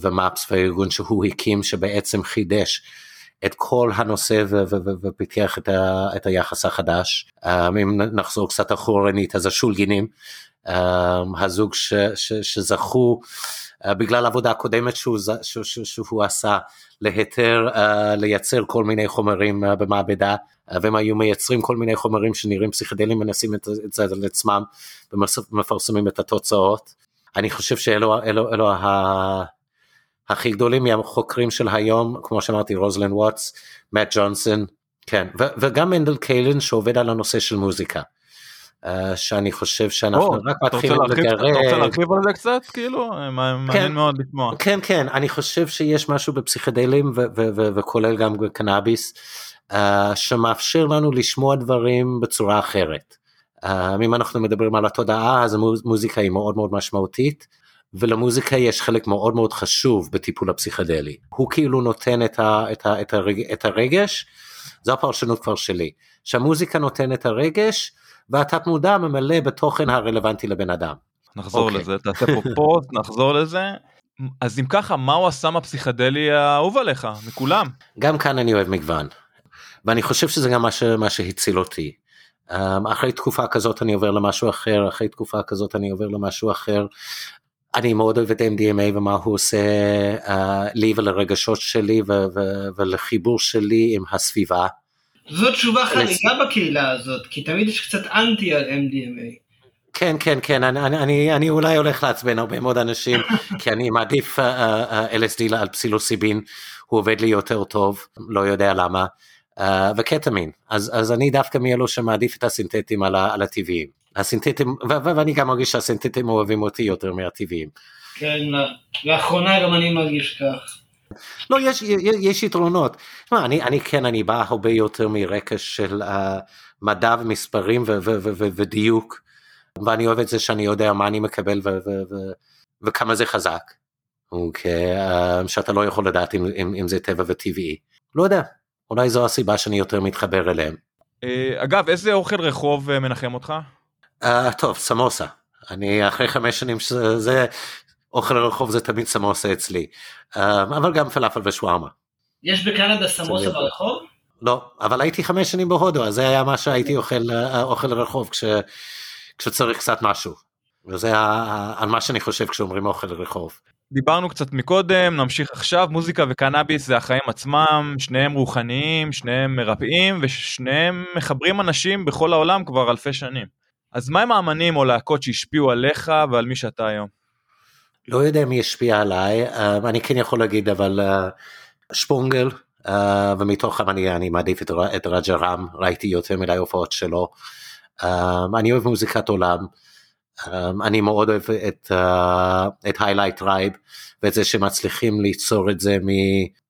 ומאפס והארגון שהוא הקים, שבעצם חידש את כל הנושא ופיתח את היחס החדש. אם נחזור קצת אחורנית, אז השולגינים, הזוג שזכו בגלל עבודה הקודמת שהוא עשה להיתר לייצר כל מיני חומרים במעבדה, והם היו מייצרים כל מיני חומרים שנראים פסיכדלים, מנסים את זה על עצמם ומפרסמים את התוצאות. אני חושב שאלו הכי גדולים מהחוקרים של היום, כמו שאמרתי, רוזלין ווטס, מאט ג'ונסון, כן, וגם מנדל קיילן שעובד על הנושא של מוזיקה, שאני חושב שאנחנו רק מתחילים לגרד. אתה רוצה להרחיב על זה קצת? כאילו, מעניין מאוד לשמוע. כן, כן, אני חושב שיש משהו בפסיכדלים, וכולל גם קנאביס, שמאפשר לנו לשמוע דברים בצורה אחרת. אם אנחנו מדברים על התודעה, אז המוזיקה היא מאוד מאוד משמעותית, ולמוזיקה יש חלק מאוד מאוד חשוב בטיפול הפסיכדלי. הוא כאילו נותן את הרגש, זו הפרשנות כבר שלי, שהמוזיקה נותן את הרגש, והתת מודע ממלא בתוכן הרלוונטי לבן אדם. נחזור לזה, תעשה פה פוסט, נחזור לזה. אז אם ככה, מהו הסם הפסיכדלי האהוב עליך, מכולם? גם כאן אני אוהב מגוון, ואני חושב שזה גם מה שהציל אותי. אחרי תקופה כזאת אני עובר למשהו אחר, אחרי תקופה כזאת אני עובר למשהו אחר. אני מאוד אוהב את MDMA ומה הוא עושה לי ולרגשות שלי ולחיבור שלי עם הסביבה. זאת תשובה חלילה בקהילה הזאת, כי תמיד יש קצת אנטי על MDMA. כן, כן, כן, אני אולי הולך לעצבן הרבה מאוד אנשים, כי אני מעדיף LSD על פסילוסיבין, הוא עובד לי יותר טוב, לא יודע למה, וקטמין, אז אני דווקא מאלו שמעדיף את הסינתטים על הטבעיים, הסינתטים, ואני גם מרגיש שהסינתטים אוהבים אותי יותר מהטבעיים. כן, לאחרונה גם אני מרגיש כך. לא, יש יתרונות. אני בא הרבה יותר מרקע של מדע ומספרים ודיוק, ואני אוהב את זה שאני יודע מה אני מקבל וכמה זה חזק, שאתה לא יכול לדעת אם זה טבע וטבעי. לא יודע, אולי זו הסיבה שאני יותר מתחבר אליהם. אגב, איזה אוכל רחוב מנחם אותך? טוב, סמוסה. אני אחרי 5 שנים שזה... אוכל הרחוב זה תמיד סמוסה אצלי, אבל גם פלאפל ושווארמה. יש בקנדה סמוסה ברחוב? לא, אבל הייתי 5 שנים בהודו, אז זה היה מה שהייתי אוכל הרחוב, כשצריך קצת משהו. וזה על מה שאני חושב כשאומרים אוכל הרחוב. דיברנו קצת מקודם, נמשיך עכשיו, מוזיקה וקנאביס זה החיים עצמם, שניהם רוחניים, שניהם מרפאים, ושניהם מחברים אנשים בכל העולם כבר אלפי שנים. אז מה הם האמנים או להקות שהשפיעו עליך ועל מי שאתה היום? לא יודע מי השפיע עליי, אני כן יכול להגיד, אבל שפונגל, ומתוכם אני מעדיף את רג'ה רם, ראיתי יותר מדי הופעות שלו. אני אוהב מוזיקת עולם, אני מאוד אוהב את היילייט טרייב, ואת זה שמצליחים ליצור את זה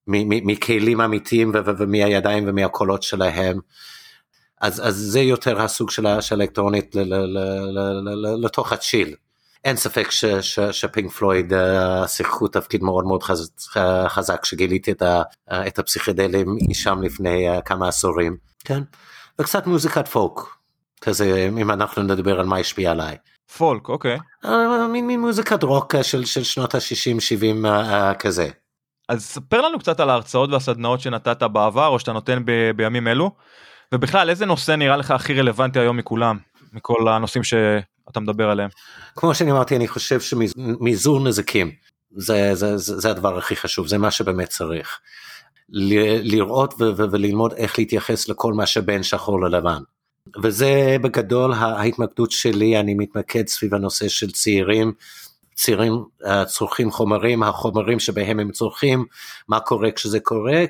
מכלים אמיתיים, ומהידיים ומהקולות שלהם, אז זה יותר הסוג של האלקטרונית לתוך הצ'יל. אין ספק שפינק פלויד שיחקו תפקיד מאוד מאוד חזק, שגיליתי את הפסיכדלים שם לפני כמה עשורים, כן, וקצת מוזיקת פולק, כזה, אם אנחנו נדבר על מה השפיע עליי. פולק, אוקיי. מין מוזיקת רוק של שנות ה-60-70 כזה. אז ספר לנו קצת על ההרצאות והסדנאות שנתת בעבר, או שאתה נותן בימים אלו, ובכלל איזה נושא נראה לך הכי רלוונטי היום מכולם, מכל הנושאים שאתה מדבר עליהם? כמו שאני אמרתי, אני חושב שמזעור נזקים, זה הדבר הכי חשוב, זה מה שבאמת צריך. לראות וללמוד איך להתייחס לכל מה שבין שחור ללבן. וזה בגדול ההתמקדות שלי, אני מתמקד סביב הנושא של צעירים, צעירים צורכים חומרים, החומרים שבהם הם צורכים, מה קורה כשזה קורה,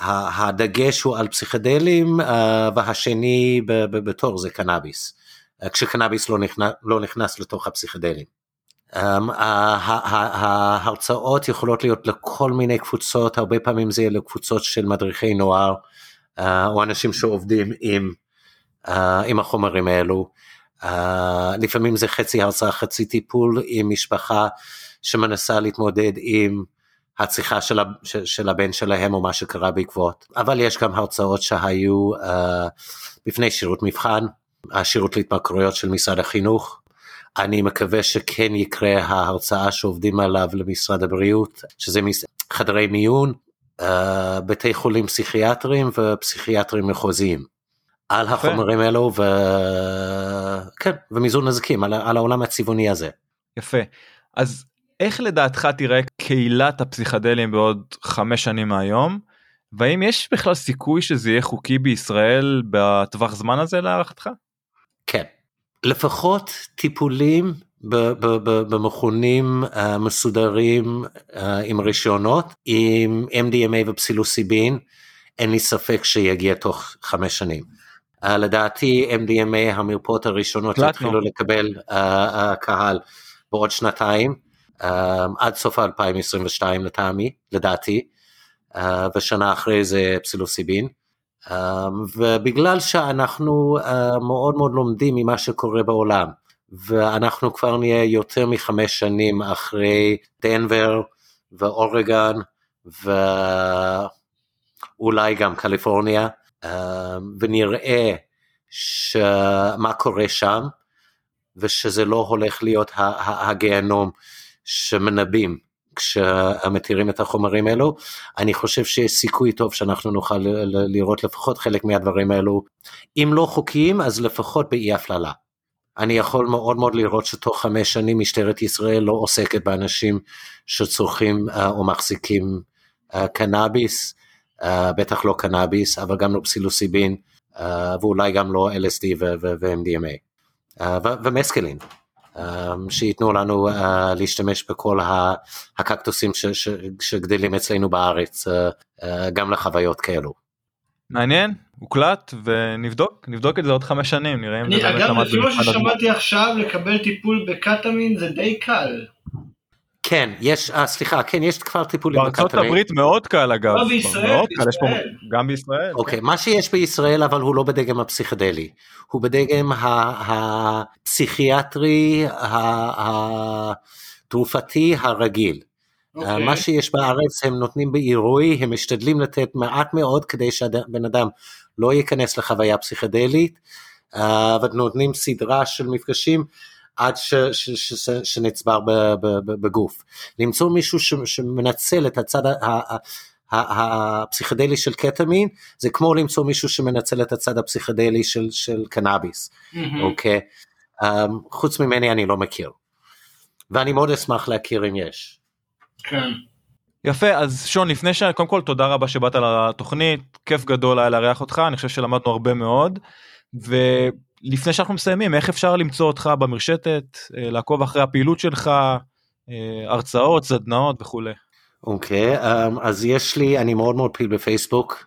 כשהדגש הוא על פסיכדלים, והשני בתור זה קנאביס, כשקנאביס לא נכנס לתוך הפסיכדלים. ההרצאות יכולות להיות לכל מיני קבוצות, הרבה פעמים זה יהיה לקבוצות של מדריכי נוער, או אנשים שעובדים עם החומרים האלו, לפעמים זה חצי הרצאה, חצי טיפול עם משפחה שמנסה להתמודד עם הצליחה של הבן שלהם או מה שקרה בעקבות, אבל יש גם הרצאות שהיו בפני שירות מבחן, השירות להתמכרויות של משרד החינוך, אני מקווה שכן יקרה ההרצאה שעובדים עליו למשרד הבריאות, שזה חדרי מיון, בתי חולים פסיכיאטרים ופסיכיאטרים מחוזיים, על החומרים אלו ומזעור נזקים, על העולם הצבעוני הזה. יפה, אז איך לדעתך תראה קהילת הפסיכדלים בעוד 5 שנים מהיום, והאם יש בכלל סיכוי שזה יהיה חוקי בישראל בטווח זמן הזה להערכתך? כן. לפחות טיפולים במכונים מסודרים עם רישיונות, עם MDMA ופסילוסיבין, אין לי ספק שיגיע תוך 5 שנים. לדעתי MDMA, המרפאות הראשונות התחילו לקבל קהל בעוד 2 עד סוף 2022 לטעמי, לדעתי, ושנה אחרי זה פסילוסיבין. ובגלל שאנחנו מאוד מאוד לומדים ממה שקורה בעולם, ואנחנו כבר נהיה יותר מ5 שנים אחרי דנבר ואורגון ואולי גם קליפורניה, ונראה מה קורה שם, ושזה לא הולך להיות הגיהנום שמנבאים כשמתירים את החומרים האלו, אני חושב שיש סיכוי טוב שאנחנו נוכל לראות לפחות חלק מהדברים האלו, אם לא חוקיים אז לפחות באי הפללה. אני יכול מאוד מאוד לראות שתוך 5 שנים משטרת ישראל לא עוסקת באנשים שצורכים או מחזיקים קנאביס, בטח לא קנאביס, אבל גם לא פסילוסיבין, ואולי גם לא LSD ו-MDMA, ומסקלין, שייתנו לנו להשתמש בכל הקקטוסים שגדלים אצלנו בארץ, גם לחוויות כאלו. מעניין, הוקלט, ונבדוק את זה עוד 5 שנים, נראה אם זה באמת למד. אפילו ששמעתי עכשיו, לקבל טיפול בקטמין זה די קל. כן, יש כבר טיפולים בקטמין. בארצות הברית מאוד קל אגב. לא, בישראל. גם בישראל. אוקיי, מה שיש בישראל, אבל הוא לא בדגם הפסיכדלי, הוא בדגם הפסיכיאטרי, התרופתי הרגיל. מה שיש בארץ הם נותנים בעירוי, הם משתדלים לתת מעט מאוד כדי שהבן אדם לא ייכנס לחוויה פסיכדלית, ונותנים סדרה של מפגשים עד שנצבר בגוף. למצוא מישהו שמנצל את הצד הפסיכדלי של קטמין, זה כמו למצוא מישהו שמנצל את הצד הפסיכדלי של קנאביס, אוקיי? חוץ ממני אני לא מכיר, ואני מאוד אשמח להכיר אם יש. כן. יפה, אז שון, לפני קודם כל תודה רבה שבאת על התוכנית, כיף גדול היה לארח אותך, אני חושב שלמדנו הרבה מאוד, ולפני שאנחנו מסיימים, איך אפשר למצוא אותך במרשתת, לעקוב אחרי הפעילות שלך, הרצאות, סדנאות וכו'? אוקיי, אז יש לי, אני מאוד מאוד פעיל בפייסבוק,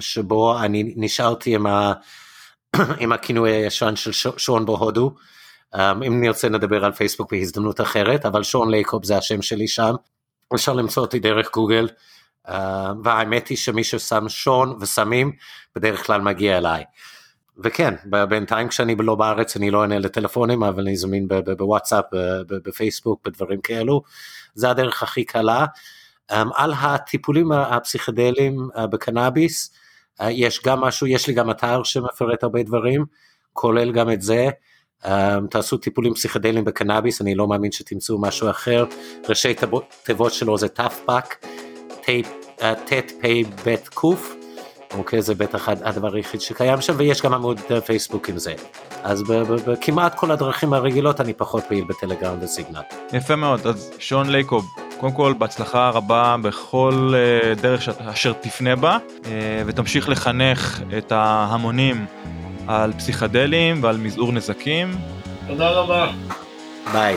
שבו אני נשארתי עם הכינוי הישן של שון בהודו, אם נרצה נדבר על פייסבוק בהזדמנות אחרת, אבל שון לייקוב זה השם שלי שם, אפשר למצוא אותי דרך גוגל, והאמת היא שמי ששם שון ושמים, בדרך כלל מגיע אליי, וכן, בינתיים כשאני לא בארץ, אני לא עונה לטלפונים, אבל אני זמין בוואטסאפ, בפייסבוק, בדברים כאלו, זה הדרך הכי קלה. על הטיפולים הפסיכדליים בקנאביס, יש לי גם אתר שמפרט הרבה דברים, כולל גם את זה. תעשו טיפולים פסיכדליים בקנאביס, אני לא מאמין שתמצאו משהו אחר. ראשי תיבות שלו זה תפפק, תת פי בית קוף, אוקיי, זה בטח הדבר היחיד שקיים שם, ויש גם עמוד פייסבוק עם זה. אז כמעט כל הדרכים הרגילות אני פחות פעיל בטלגרם וסיגנל. יפה מאוד, אז שון לייקוב, קודם כל בהצלחה רבה בכל דרך אשר תפנה בה, ותמשיך לחנך את ההמונים על פסיכדלים ועל מזעור נזקים. תודה רבה. ביי.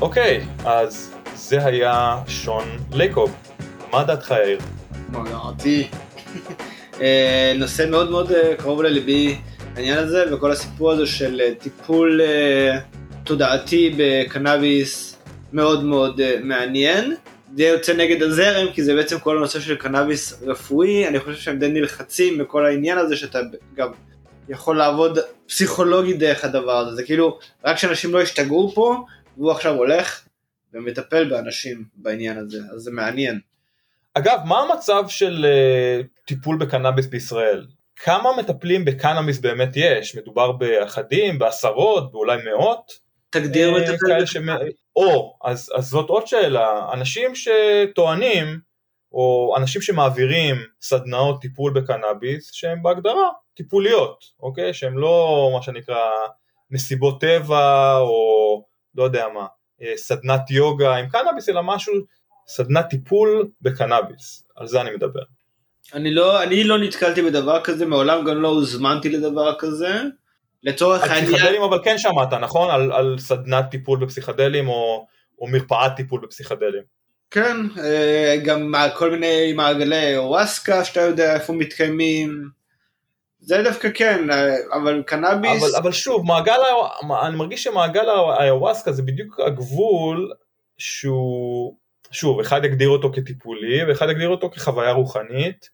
אוקיי, אז זה היה שון לייקוב. מה דעתך, יאיר? מגעתי. נושא מאוד מאוד קרוב ללבי העניין הזה, וכל הסיפור הזה של טיפול תודעתי בקנאביס מאוד מאוד מעניין. זה יוצא נגד הזרם, כי זה בעצם כל הנושא של קנאביס רפואי. אני חושב שהם די נלחצים מכל העניין הזה, שאתה גם יכול לעבוד פסיכולוגי דרך הדבר הזה. זה כאילו, רק שאנשים לא ישתגעו פה, והוא עכשיו הולך ומטפל באנשים בעניין הזה, אז זה מעניין. אגב, מה המצב של טיפול בקנאביס בישראל? כמה מטפלים בקנאביס באמת יש? מדובר באחדים, בעשרות, באולי מאות? תגדיר מטפל בקנאביס. אז זאת עוד שאלה. אנשים שטוענים, או אנשים שמעבירים סדנאות טיפול בקנאביס, שהם בהגדרה טיפוליות, אוקיי? שהם לא מה שנקרא מסיבות טבע, או לא יודע מה, סדנת יוגה עם קנאביס, אלא משהו, סדנת טיפול בקנאביס. על זה אני מדבר. אני לא נתקלתי בדבר כזה, מעולם גם לא הוזמנתי לדבר כזה. לצורך העניין... פסיכדלים, אבל כן שמעת, נכון? על סדנת טיפול בפסיכדלים, או מרפאת טיפול בפסיכדלים. כן, גם כל מיני מעגלי אורסקה, שאתה יודע איפה מתקיימים. זה דווקא כן, אבל קנאביס... אבל שוב, אני מרגיש שמעגל האיוואסקה זה בדיוק הגבול שהוא, שוב, אחד יגדיר אותו כטיפולי, ואחד יגדיר אותו כחוויה רוחנית,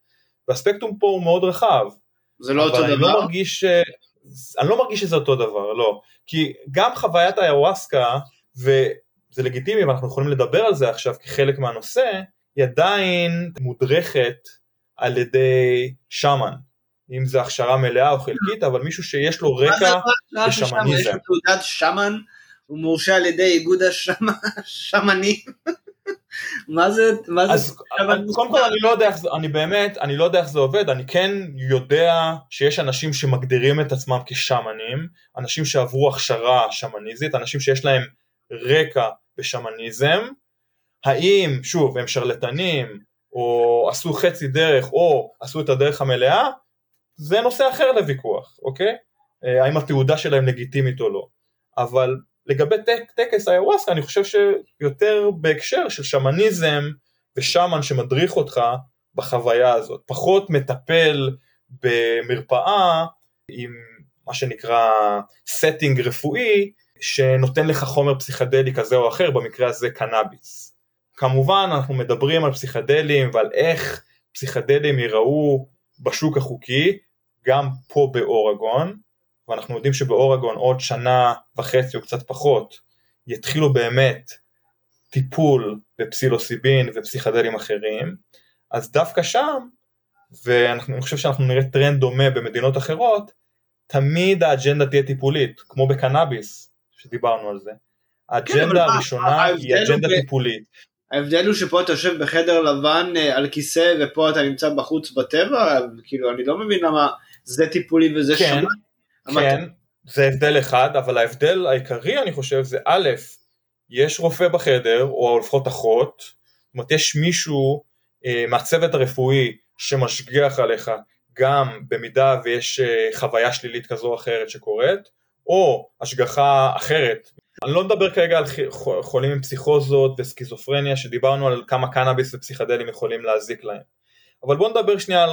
והספקטרום פה הוא מאוד רחב. זה לא אותו דבר? אני לא מרגיש שזה אותו דבר, לא. כי גם חוויית האיוואסקה, וזה לגיטימי, ואנחנו יכולים לדבר על זה עכשיו כחלק מהנושא, היא עדיין מודרכת על ידי שמן. אם זה הכשרה מלאה או חלקית, אבל מישהו שיש לו רקע לשמניזם. יש לו תעודת שמן, הוא מורשה על ידי איגוד השמנים. מה זה? קודם כל אני לא יודע איך זה עובד, אני כן יודע שיש אנשים שמגדירים את עצמם כשמנים, אנשים שעברו הכשרה שמניזית, אנשים שיש להם רקע בשמניזם, האם, שוב, הם שרלטנים, או עשו חצי דרך, או עשו את הדרך המלאה, זה נושא אחר לוויכוח, אוקיי? האם התעודה שלהם לגיטימית או לא. אבל לגבי טקס האיוואסקה, אני חושב שיותר בהקשר של שמניזם ושמן שמדריך אותך בחוויה הזאת. פחות מטפל במרפאה עם מה שנקרא setting רפואי, שנותן לך חומר פסיכדלי כזה או אחר, במקרה הזה קנאביס. כמובן, אנחנו מדברים על פסיכדלים ועל איך פסיכדלים ייראו בשוק החוקי, גם פה באורגון, ואנחנו יודעים שבאורגון עוד שנה וחצי או קצת פחות, יתחילו באמת טיפול בפסילוסיבין ופסיכדלים אחרים, אז דווקא שם, ואני חושב שאנחנו נראה טרנד דומה במדינות אחרות, תמיד האג'נדה תהיה טיפולית, כמו בקנאביס, שדיברנו על זה. האג'נדה הראשונה היא אג'נדה טיפולית. ההבדל הוא שפה אתה יושב בחדר לבן על כיסא, ופה אתה נמצא בחוץ בטבע, כאילו אני לא מבין למה זה טיפולי וזה שמה. כן, זה הבדל אחד, אבל ההבדל העיקרי אני חושב זה א', יש רופא בחדר, או לפחות אחות, זאת אומרת יש מישהו מהצוות הרפואי שמשגיח עליך, גם במידה ויש חוויה שלילית כזו או אחרת שקורית, או השגחה אחרת, אני לא מדבר כרגע על חולים עם פסיכוזות וסקיזופרניה, שדיברנו על כמה קנאביס ופסיכדלים יכולים להזיק להם. אבל בואו נדבר שנייה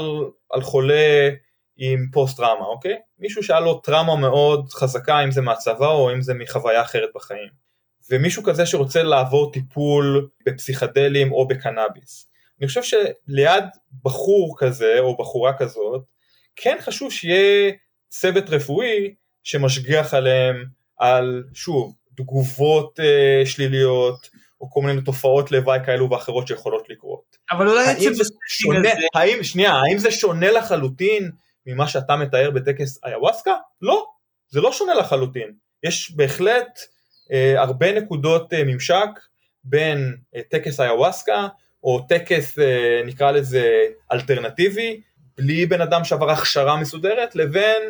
על חולה עם פוסט-טראומה, אוקיי? מישהו שהיה לו טראומה מאוד חזקה, אם זה מהצבא או אם זה מחוויה אחרת בחיים. ומישהו כזה שרוצה לעבור טיפול בפסיכדלים או בקנאביס. אני חושב שליד בחור כזה או בחורה כזאת, כן חשוב שיהיה צוות רפואי שמשגיח עליהם על, שוב, תגובות שליליות, או כל מיני תופעות לוואי כאלו ואחרות שיכולות לקרות. אבל אולי עצם בסטייג' הזה... האם זה שונה לחלוטין ממה שאתה מתאר בטקס איוואסקה? לא, זה לא שונה לחלוטין. יש בהחלט הרבה נקודות ממשק בין טקס איוואסקה, או טקס נקרא לזה אלטרנטיבי, בלי בן אדם שעבר הכשרה מסודרת, לבין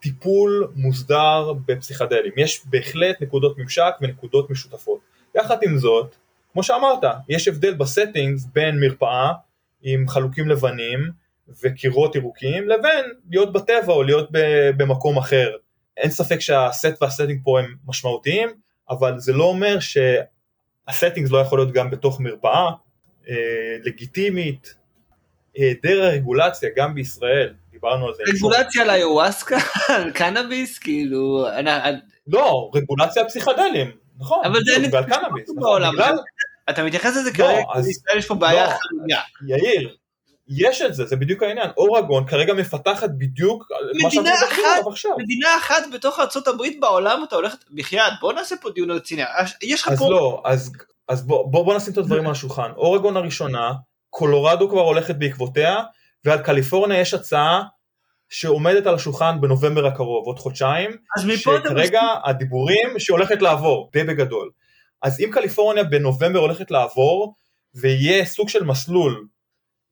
טיפול מוסדר בפסיכדלים. יש בהחלט נקודות ממשק ונקודות משותפות. יחד עם זאת, כמו שאמרת, יש הבדל בסטינגס בין מרפאה עם חלוקים לבנים וקירות ירוקים, לבין להיות בטבע או להיות במקום אחר. אין ספק שהסט והסטינג פה הם משמעותיים, אבל זה לא אומר שהסטינגס לא יכול להיות גם בתוך מרפאה לגיטימית. היעדר הרגולציה, גם בישראל, דיברנו על זה. רגולציה על איוואסקה, על קנאביס, כאילו... לא, רגולציה פסיכדלים, נכון. אבל זה אין קנאביס בעולם. אתה מתייחס לזה כרגע, בישראל יש פה בעיה חריגה. יאיר, יש את זה, זה בדיוק העניין. אורגון כרגע מפתחת בדיוק... מדינה אחת בתוך ארצות הברית בעולם, אתה הולכת בחייאת, בוא נעשה פה דיון רציני. יש לך פה... אז לא, אז בוא נשים את הדברים על השולחן. אורגון הראשונה, קולורדו כבר הולכת בעקבותיה, ועל קליפורניה יש הצעה שעומדת על השולחן בנובמבר הקרוב, עוד חודשיים, שכרגע הדיבורים שהולכת לעבור, די בגדול. אז אם קליפורניה בנובמבר הולכת לעבור, ויהיה סוג של מסלול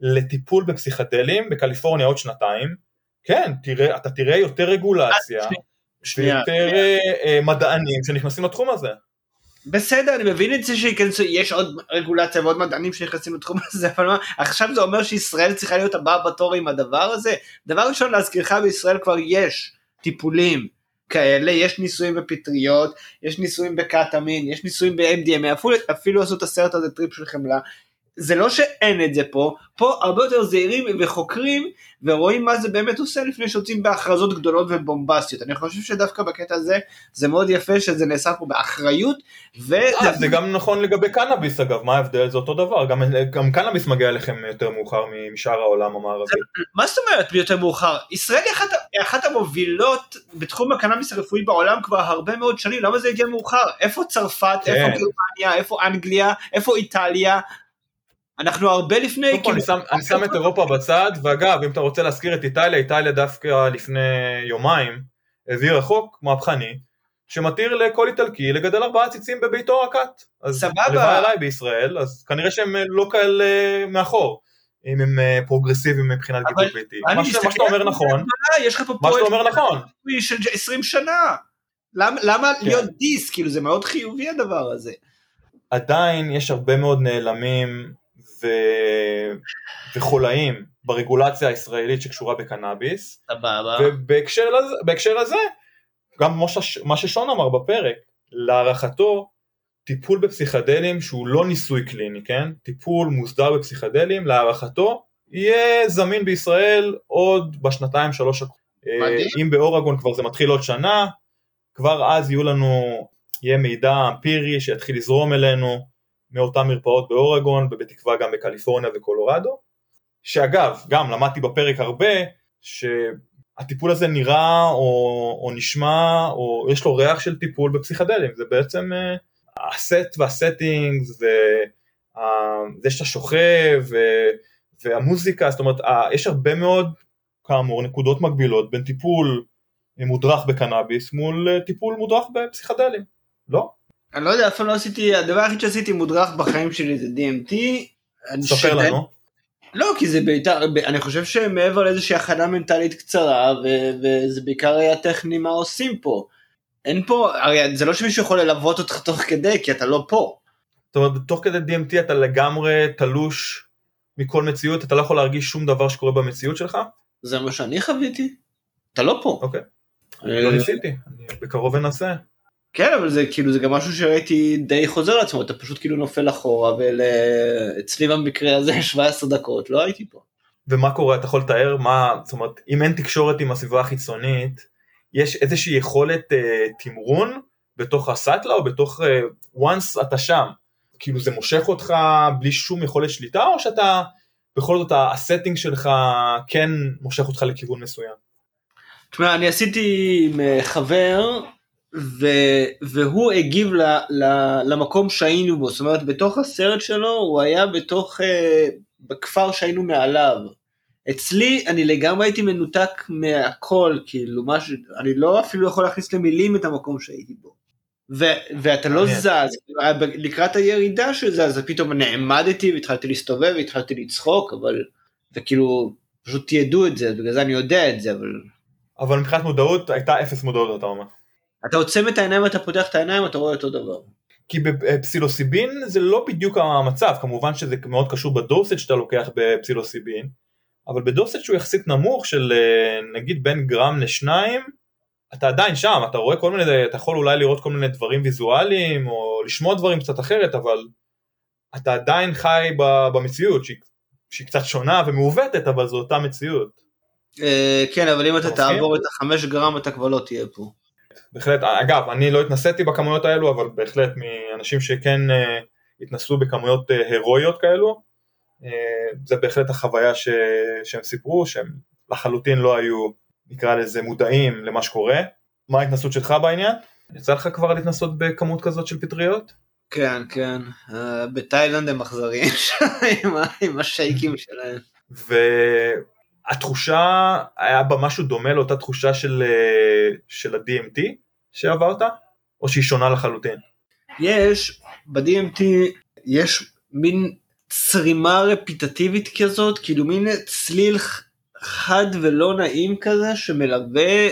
לטיפול בפסיכדלים, בקליפורניה עוד שנתיים, כן, אתה תראה יותר רגולציה, ויותר מדענים שנכנסים לתחום הזה. בסדר, אני מבין את זה שיכנסו, יש עוד רגולציה ועוד מדענים שנכנסים לתחום הזה, אבל מה, עכשיו זה אומר שישראל צריכה להיות הבאה בתור עם הדבר הזה. דבר ראשון, להזכירך, בישראל כבר יש טיפולים כאלה, יש ניסויים בפטריות, יש ניסויים בקטמין, יש ניסויים ב-MDMA, אפילו עשו את הסרט הזה, טריפ של חמלה. זה לא שאין את זה פה, פה הרבה יותר זהירים וחוקרים, ורואים מה זה באמת עושה לפני שיוצאים בהכרזות גדולות ובומבסטיות. אני חושב שדווקא בקטע הזה, זה מאוד יפה שזה נעשה פה באחריות, זה גם נכון לגבי קנאביס אגב, מה ההבדל? זה אותו דבר, גם קנאביס מגיע לכם יותר מאוחר משאר העולם המערבי. מה זאת אומרת יותר מאוחר? ישראל היא אחת המובילות בתחום הקנאביס הרפואי בעולם כבר הרבה מאוד שנים, למה זה הגיע מאוחר? איפה צרפת, איפה גרמניה, איפה אנגליה, איפה איטליה? אנחנו הרבה לפני... אני שם את אירופה בצד, ואגב, אם אתה רוצה להזכיר את איטליה, איטליה דווקא לפני יומיים, העביר חוק מהפכני, שמתיר לכל איטלקי לגדל 4 ציצים בביתו הקט. סבבה. לבא עליי בישראל, אז כנראה שהם לא כאלה מאחור, אם הם פרוגרסיביים מבחינת גידול ביתי. מה שאתה אומר נכון, של 20 שנה. למה להיות דיס? כאילו זה מאוד חיובי הדבר הזה. עדיין יש הרבה מאוד נעלמים, וחולאים ברגולציה הישראלית שקשורה בקנאביס, ובהקשר הזה, גם מה ששון אמר בפרק, להערכתו, טיפול בפסיכדלים שהוא לא ניסוי קליני, כן? טיפול מוסדר בפסיכדלים, להערכתו, יהיה זמין בישראל עוד בשנתיים 3, אם באורגון כבר זה מתחיל עוד שנה, כבר אז יהיו לנו, יהיה מידע אמפירי שיתחיל לזרום אלינו, מאותם מרפאות באורגון, ובתקווה גם בקליפורניה וקולורדו, שאגב, גם למדתי בפרק הרבה, שהטיפול הזה נראה, או נשמע, או יש לו ריח של טיפול בפסיכדלים, זה בעצם הסט והסטינג, זה שאתה שוכב, והמוזיקה, זאת אומרת, יש הרבה מאוד, כאמור, נקודות מקבילות, בין טיפול מודרך בקנאביס, מול טיפול מודרך בפסיכדלים, לא? אני לא יודע, אף פעם לא עשיתי, הדבר הכי שעשיתי מודרך בחיים שלי זה DMT. ספר לנו. לא, כי זה בעיקר, אני חושב שמעבר לאיזושהי הכנה מנטלית קצרה, וזה בעיקר היה טכני מה עושים פה. אין פה, הרי זה לא שמישהו יכול ללוות אותך תוך כדי, כי אתה לא פה. זאת אומרת, תוך כדי DMT אתה לגמרי תלוש מכל מציאות, אתה לא יכול להרגיש שום דבר שקורה במציאות שלך? זה מה שאני חוויתי. אתה לא פה. אוקיי. אני לא ניסיתי, אני בקרוב אנסה. כן, אבל זה כאילו, זה גם משהו שראיתי די חוזר לעצמו, אתה פשוט כאילו נופל אחורה, ואצלי במקרה הזה 17 דקות, לא הייתי פה. ומה קורה, אתה יכול לתאר, זאת אומרת, אם אין תקשורת עם הסביבה החיצונית, יש איזושהי יכולת תמרון, בתוך הסטלה, או בתוך, once אתה שם, כאילו זה מושך אותך, בלי שום יכולת שליטה, או שאתה, בכל זאת, הסטינג שלך, כן מושך אותך לכיוון מסוים? תשמע, אני עשיתי עם חבר, והוא הגיב למקום שהיינו בו, זאת אומרת בתוך הסרט שלו הוא היה בתוך בכפר שהיינו מעליו. אצלי אני לגמרי הייתי מנותק מהכל, כאילו, משהו, אני לא אפילו יכול להכניס למילים את המקום שהייתי בו. ואתה לא זז, לקראת הירידה של זה, אז פתאום נעמדתי והתחלתי להסתובב, והתחלתי לצחוק, אבל זה כאילו, פשוט תיעדו את זה, בגלל זה אני יודע את זה, אבל... אבל מבחינת מודעות, הייתה אפס מודעות, אתה אומר. אתה עוצם את העיניים, אתה פותח את העיניים, אתה רואה אותו דבר. כי בפסילוסיבין זה לא בדיוק המצב, כמובן שזה מאוד קשור בדוסט שאתה לוקח בפסילוסיבין, אבל בדוסט שהוא יחסית נמוך של נגיד בין גרם לשניים, אתה עדיין שם, אתה רואה כל מיני, אתה יכול אולי לראות כל מיני דברים ויזואליים, או לשמוע דברים קצת אחרת, אבל אתה עדיין חי במציאות, שהיא קצת שונה ומעוותת, אבל זו אותה מציאות. כן, אבל אם אתה תעבור את 5 גרם, אתה כבר לא תהיה פה. בהחלט, אגב, אני לא התנסיתי בכמויות האלו, אבל בהחלט מאנשים שכן התנסו בכמויות הרואיות כאלו, זה בהחלט החוויה שהם סיפרו, שהם לחלוטין לא היו, נקרא לזה, מודעים למה שקורה. מה ההתנסות שלך בעניין? יצא לך כבר להתנסות בכמות כזאת של פטריות? כן, כן, בתאילנד הם מחזרים עם השייקים שלהם. התחושה היה בה משהו דומה לאותה תחושה של ה-DMT שעברת, או שהיא שונה לחלוטין? יש, ב-DMT יש מין צרימה רפיטטיבית כזאת, כאילו מין צליל חד ולא נעים כזה, שמלווה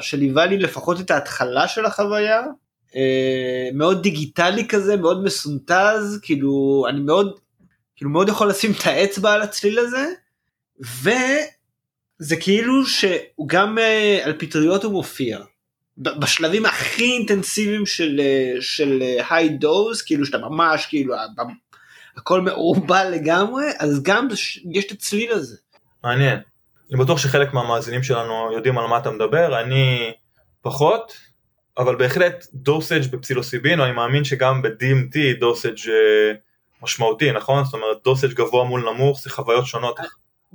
שליווה לי לפחות את ההתחלה של החוויה, מאוד דיגיטלי כזה, מאוד מסונטז, כאילו אני מאוד יכול לשים את האצבע על הצליל הזה, וזה כאילו שהוא גם על פטריות הוא מופיע, בשלבים הכי אינטנסיביים של high dose, כאילו שאתה ממש, כאילו הכל מעורבל לגמרי, אז גם יש את הצליל הזה. מעניין, אני בטוח שחלק מהמאזינים שלנו יודעים על מה אתה מדבר, אני פחות, אבל בהחלט דוסאג' בפסילוסיבין, אני מאמין שגם ב-DMT דוסאג' משמעותי, נכון? זאת אומרת דוסאג' גבוה מול נמוך, זה חוויות שונות.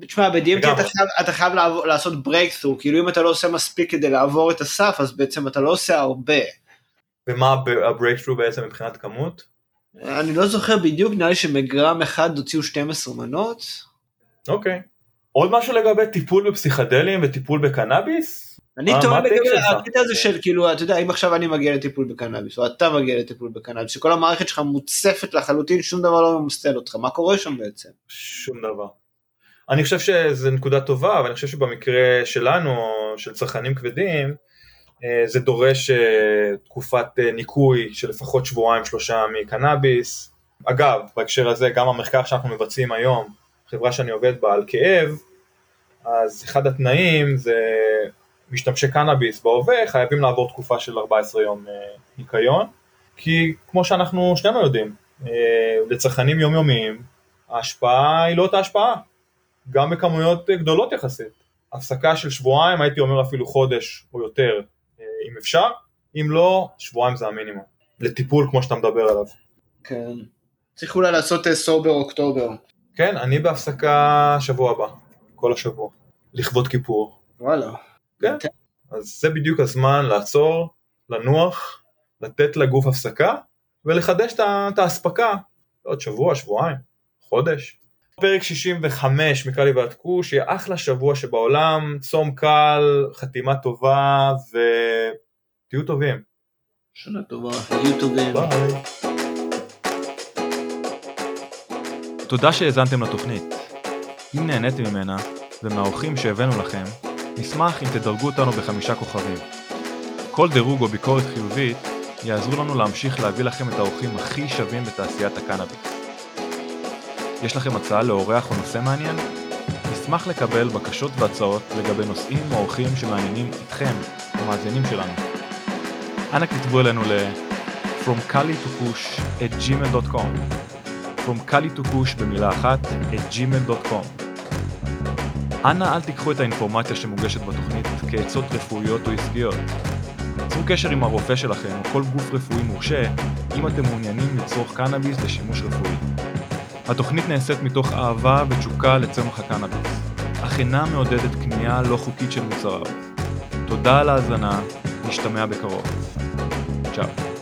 תשמע, ב-DMT אתה חייב לעשות ברייקטרו, כאילו אם אתה לא עושה מספיק כדי לעבור את הסף, אז בעצם אתה לא עושה הרבה. ומה הברייקטרו בעצם מבחינת כמות? אני לא זוכר בדיוק, נראה לי שמגרם אחד הוציאו 12 מנות. אוקיי. עוד משהו לגבי טיפול בפסיכדלים וטיפול בקנאביס? אני טוען לגבי הקטע הזה של, כאילו, אתה יודע, אם עכשיו אני מגיע לטיפול בקנאביס, או אתה מגיע לטיפול בקנאביס, שכל המערכת שלך מוצפת לחלוטין, שום דבר לא ממסטל אותך. מה קורה שם בעצם? שום דבר. אני חושב שזו נקודה טובה, ואני חושב שבמקרה שלנו, של צרכנים כבדים, זה דורש תקופת ניקוי של לפחות 2-3 שבועות מקנאביס. אגב, בהקשר הזה, גם המחקר שאנחנו מבצעים היום, חברה שאני עובד בה על כאב, אז אחד התנאים זה משתמשי קנאביס בהווה, חייבים לעבור תקופה של 14 יום ניקיון, כי כמו שאנחנו שנינו יודעים, לצרכנים יומיומיים, ההשפעה היא לא אותה השפעה. גם בכמויות גדולות יחסית. הפסקה של 2 שבועות, הייתי אומר אפילו 1 חודש או יותר, אם אפשר. אם לא, 2 שבועות זה המינימום. לטיפול כמו שאתה מדבר עליו. כן. צריך אולי לעשות סובר אוקטובר. כן, אני בהפסקה שבוע הבא. כל השבוע. לכבוד כיפור. וואלה. כן. אז זה בדיוק הזמן לעצור, לנוח, לתת לגוף הפסקה, ולחדש את ההספקה. עוד שבוע, 2 שבועות, 1 חודש. פרק 65 מקלי ועד קוש, יהיה אחלה שבוע שבעולם, צום קל, חתימה טובה, ותהיו טובים. שנה טובה, תהיו טובים. ביי. תודה שהאזנתם לתוכנית. אם נהניתם ממנה, ומהאורחים שהבאנו לכם, נשמח אם תדרגו אותנו ב5 כוכבים. כל דירוג או ביקורת חיובית, יעזרו לנו להמשיך להביא לכם את האורחים הכי שווים בתעשיית הקנאביס. יש לכם הצעה לאורח או נושא מעניין? נשמח לקבל בקשות והצעות לגבי נושאים או אורחים שמעניינים אתכם, המאזינים שלנו. אנא כתבו אלינו fromkali2kush@gmail.com fromkali2kush @gmail.com. אנא אל תיקחו את האינפורמציה שמוגשת בתוכנית כעצות רפואיות או עסקיות. צרו קשר עם הרופא שלכם או כל גוף רפואי מורשה אם אתם מעוניינים לצרוך קנאביס לשימוש רפואי. התוכנית נעשית מתוך אהבה ותשוקה לצמח הקנאביס, אך אינה מעודדת קנייה לא חוקית של מוצריו. תודה על ההזנה, נשתמע בקרוב. צ'או.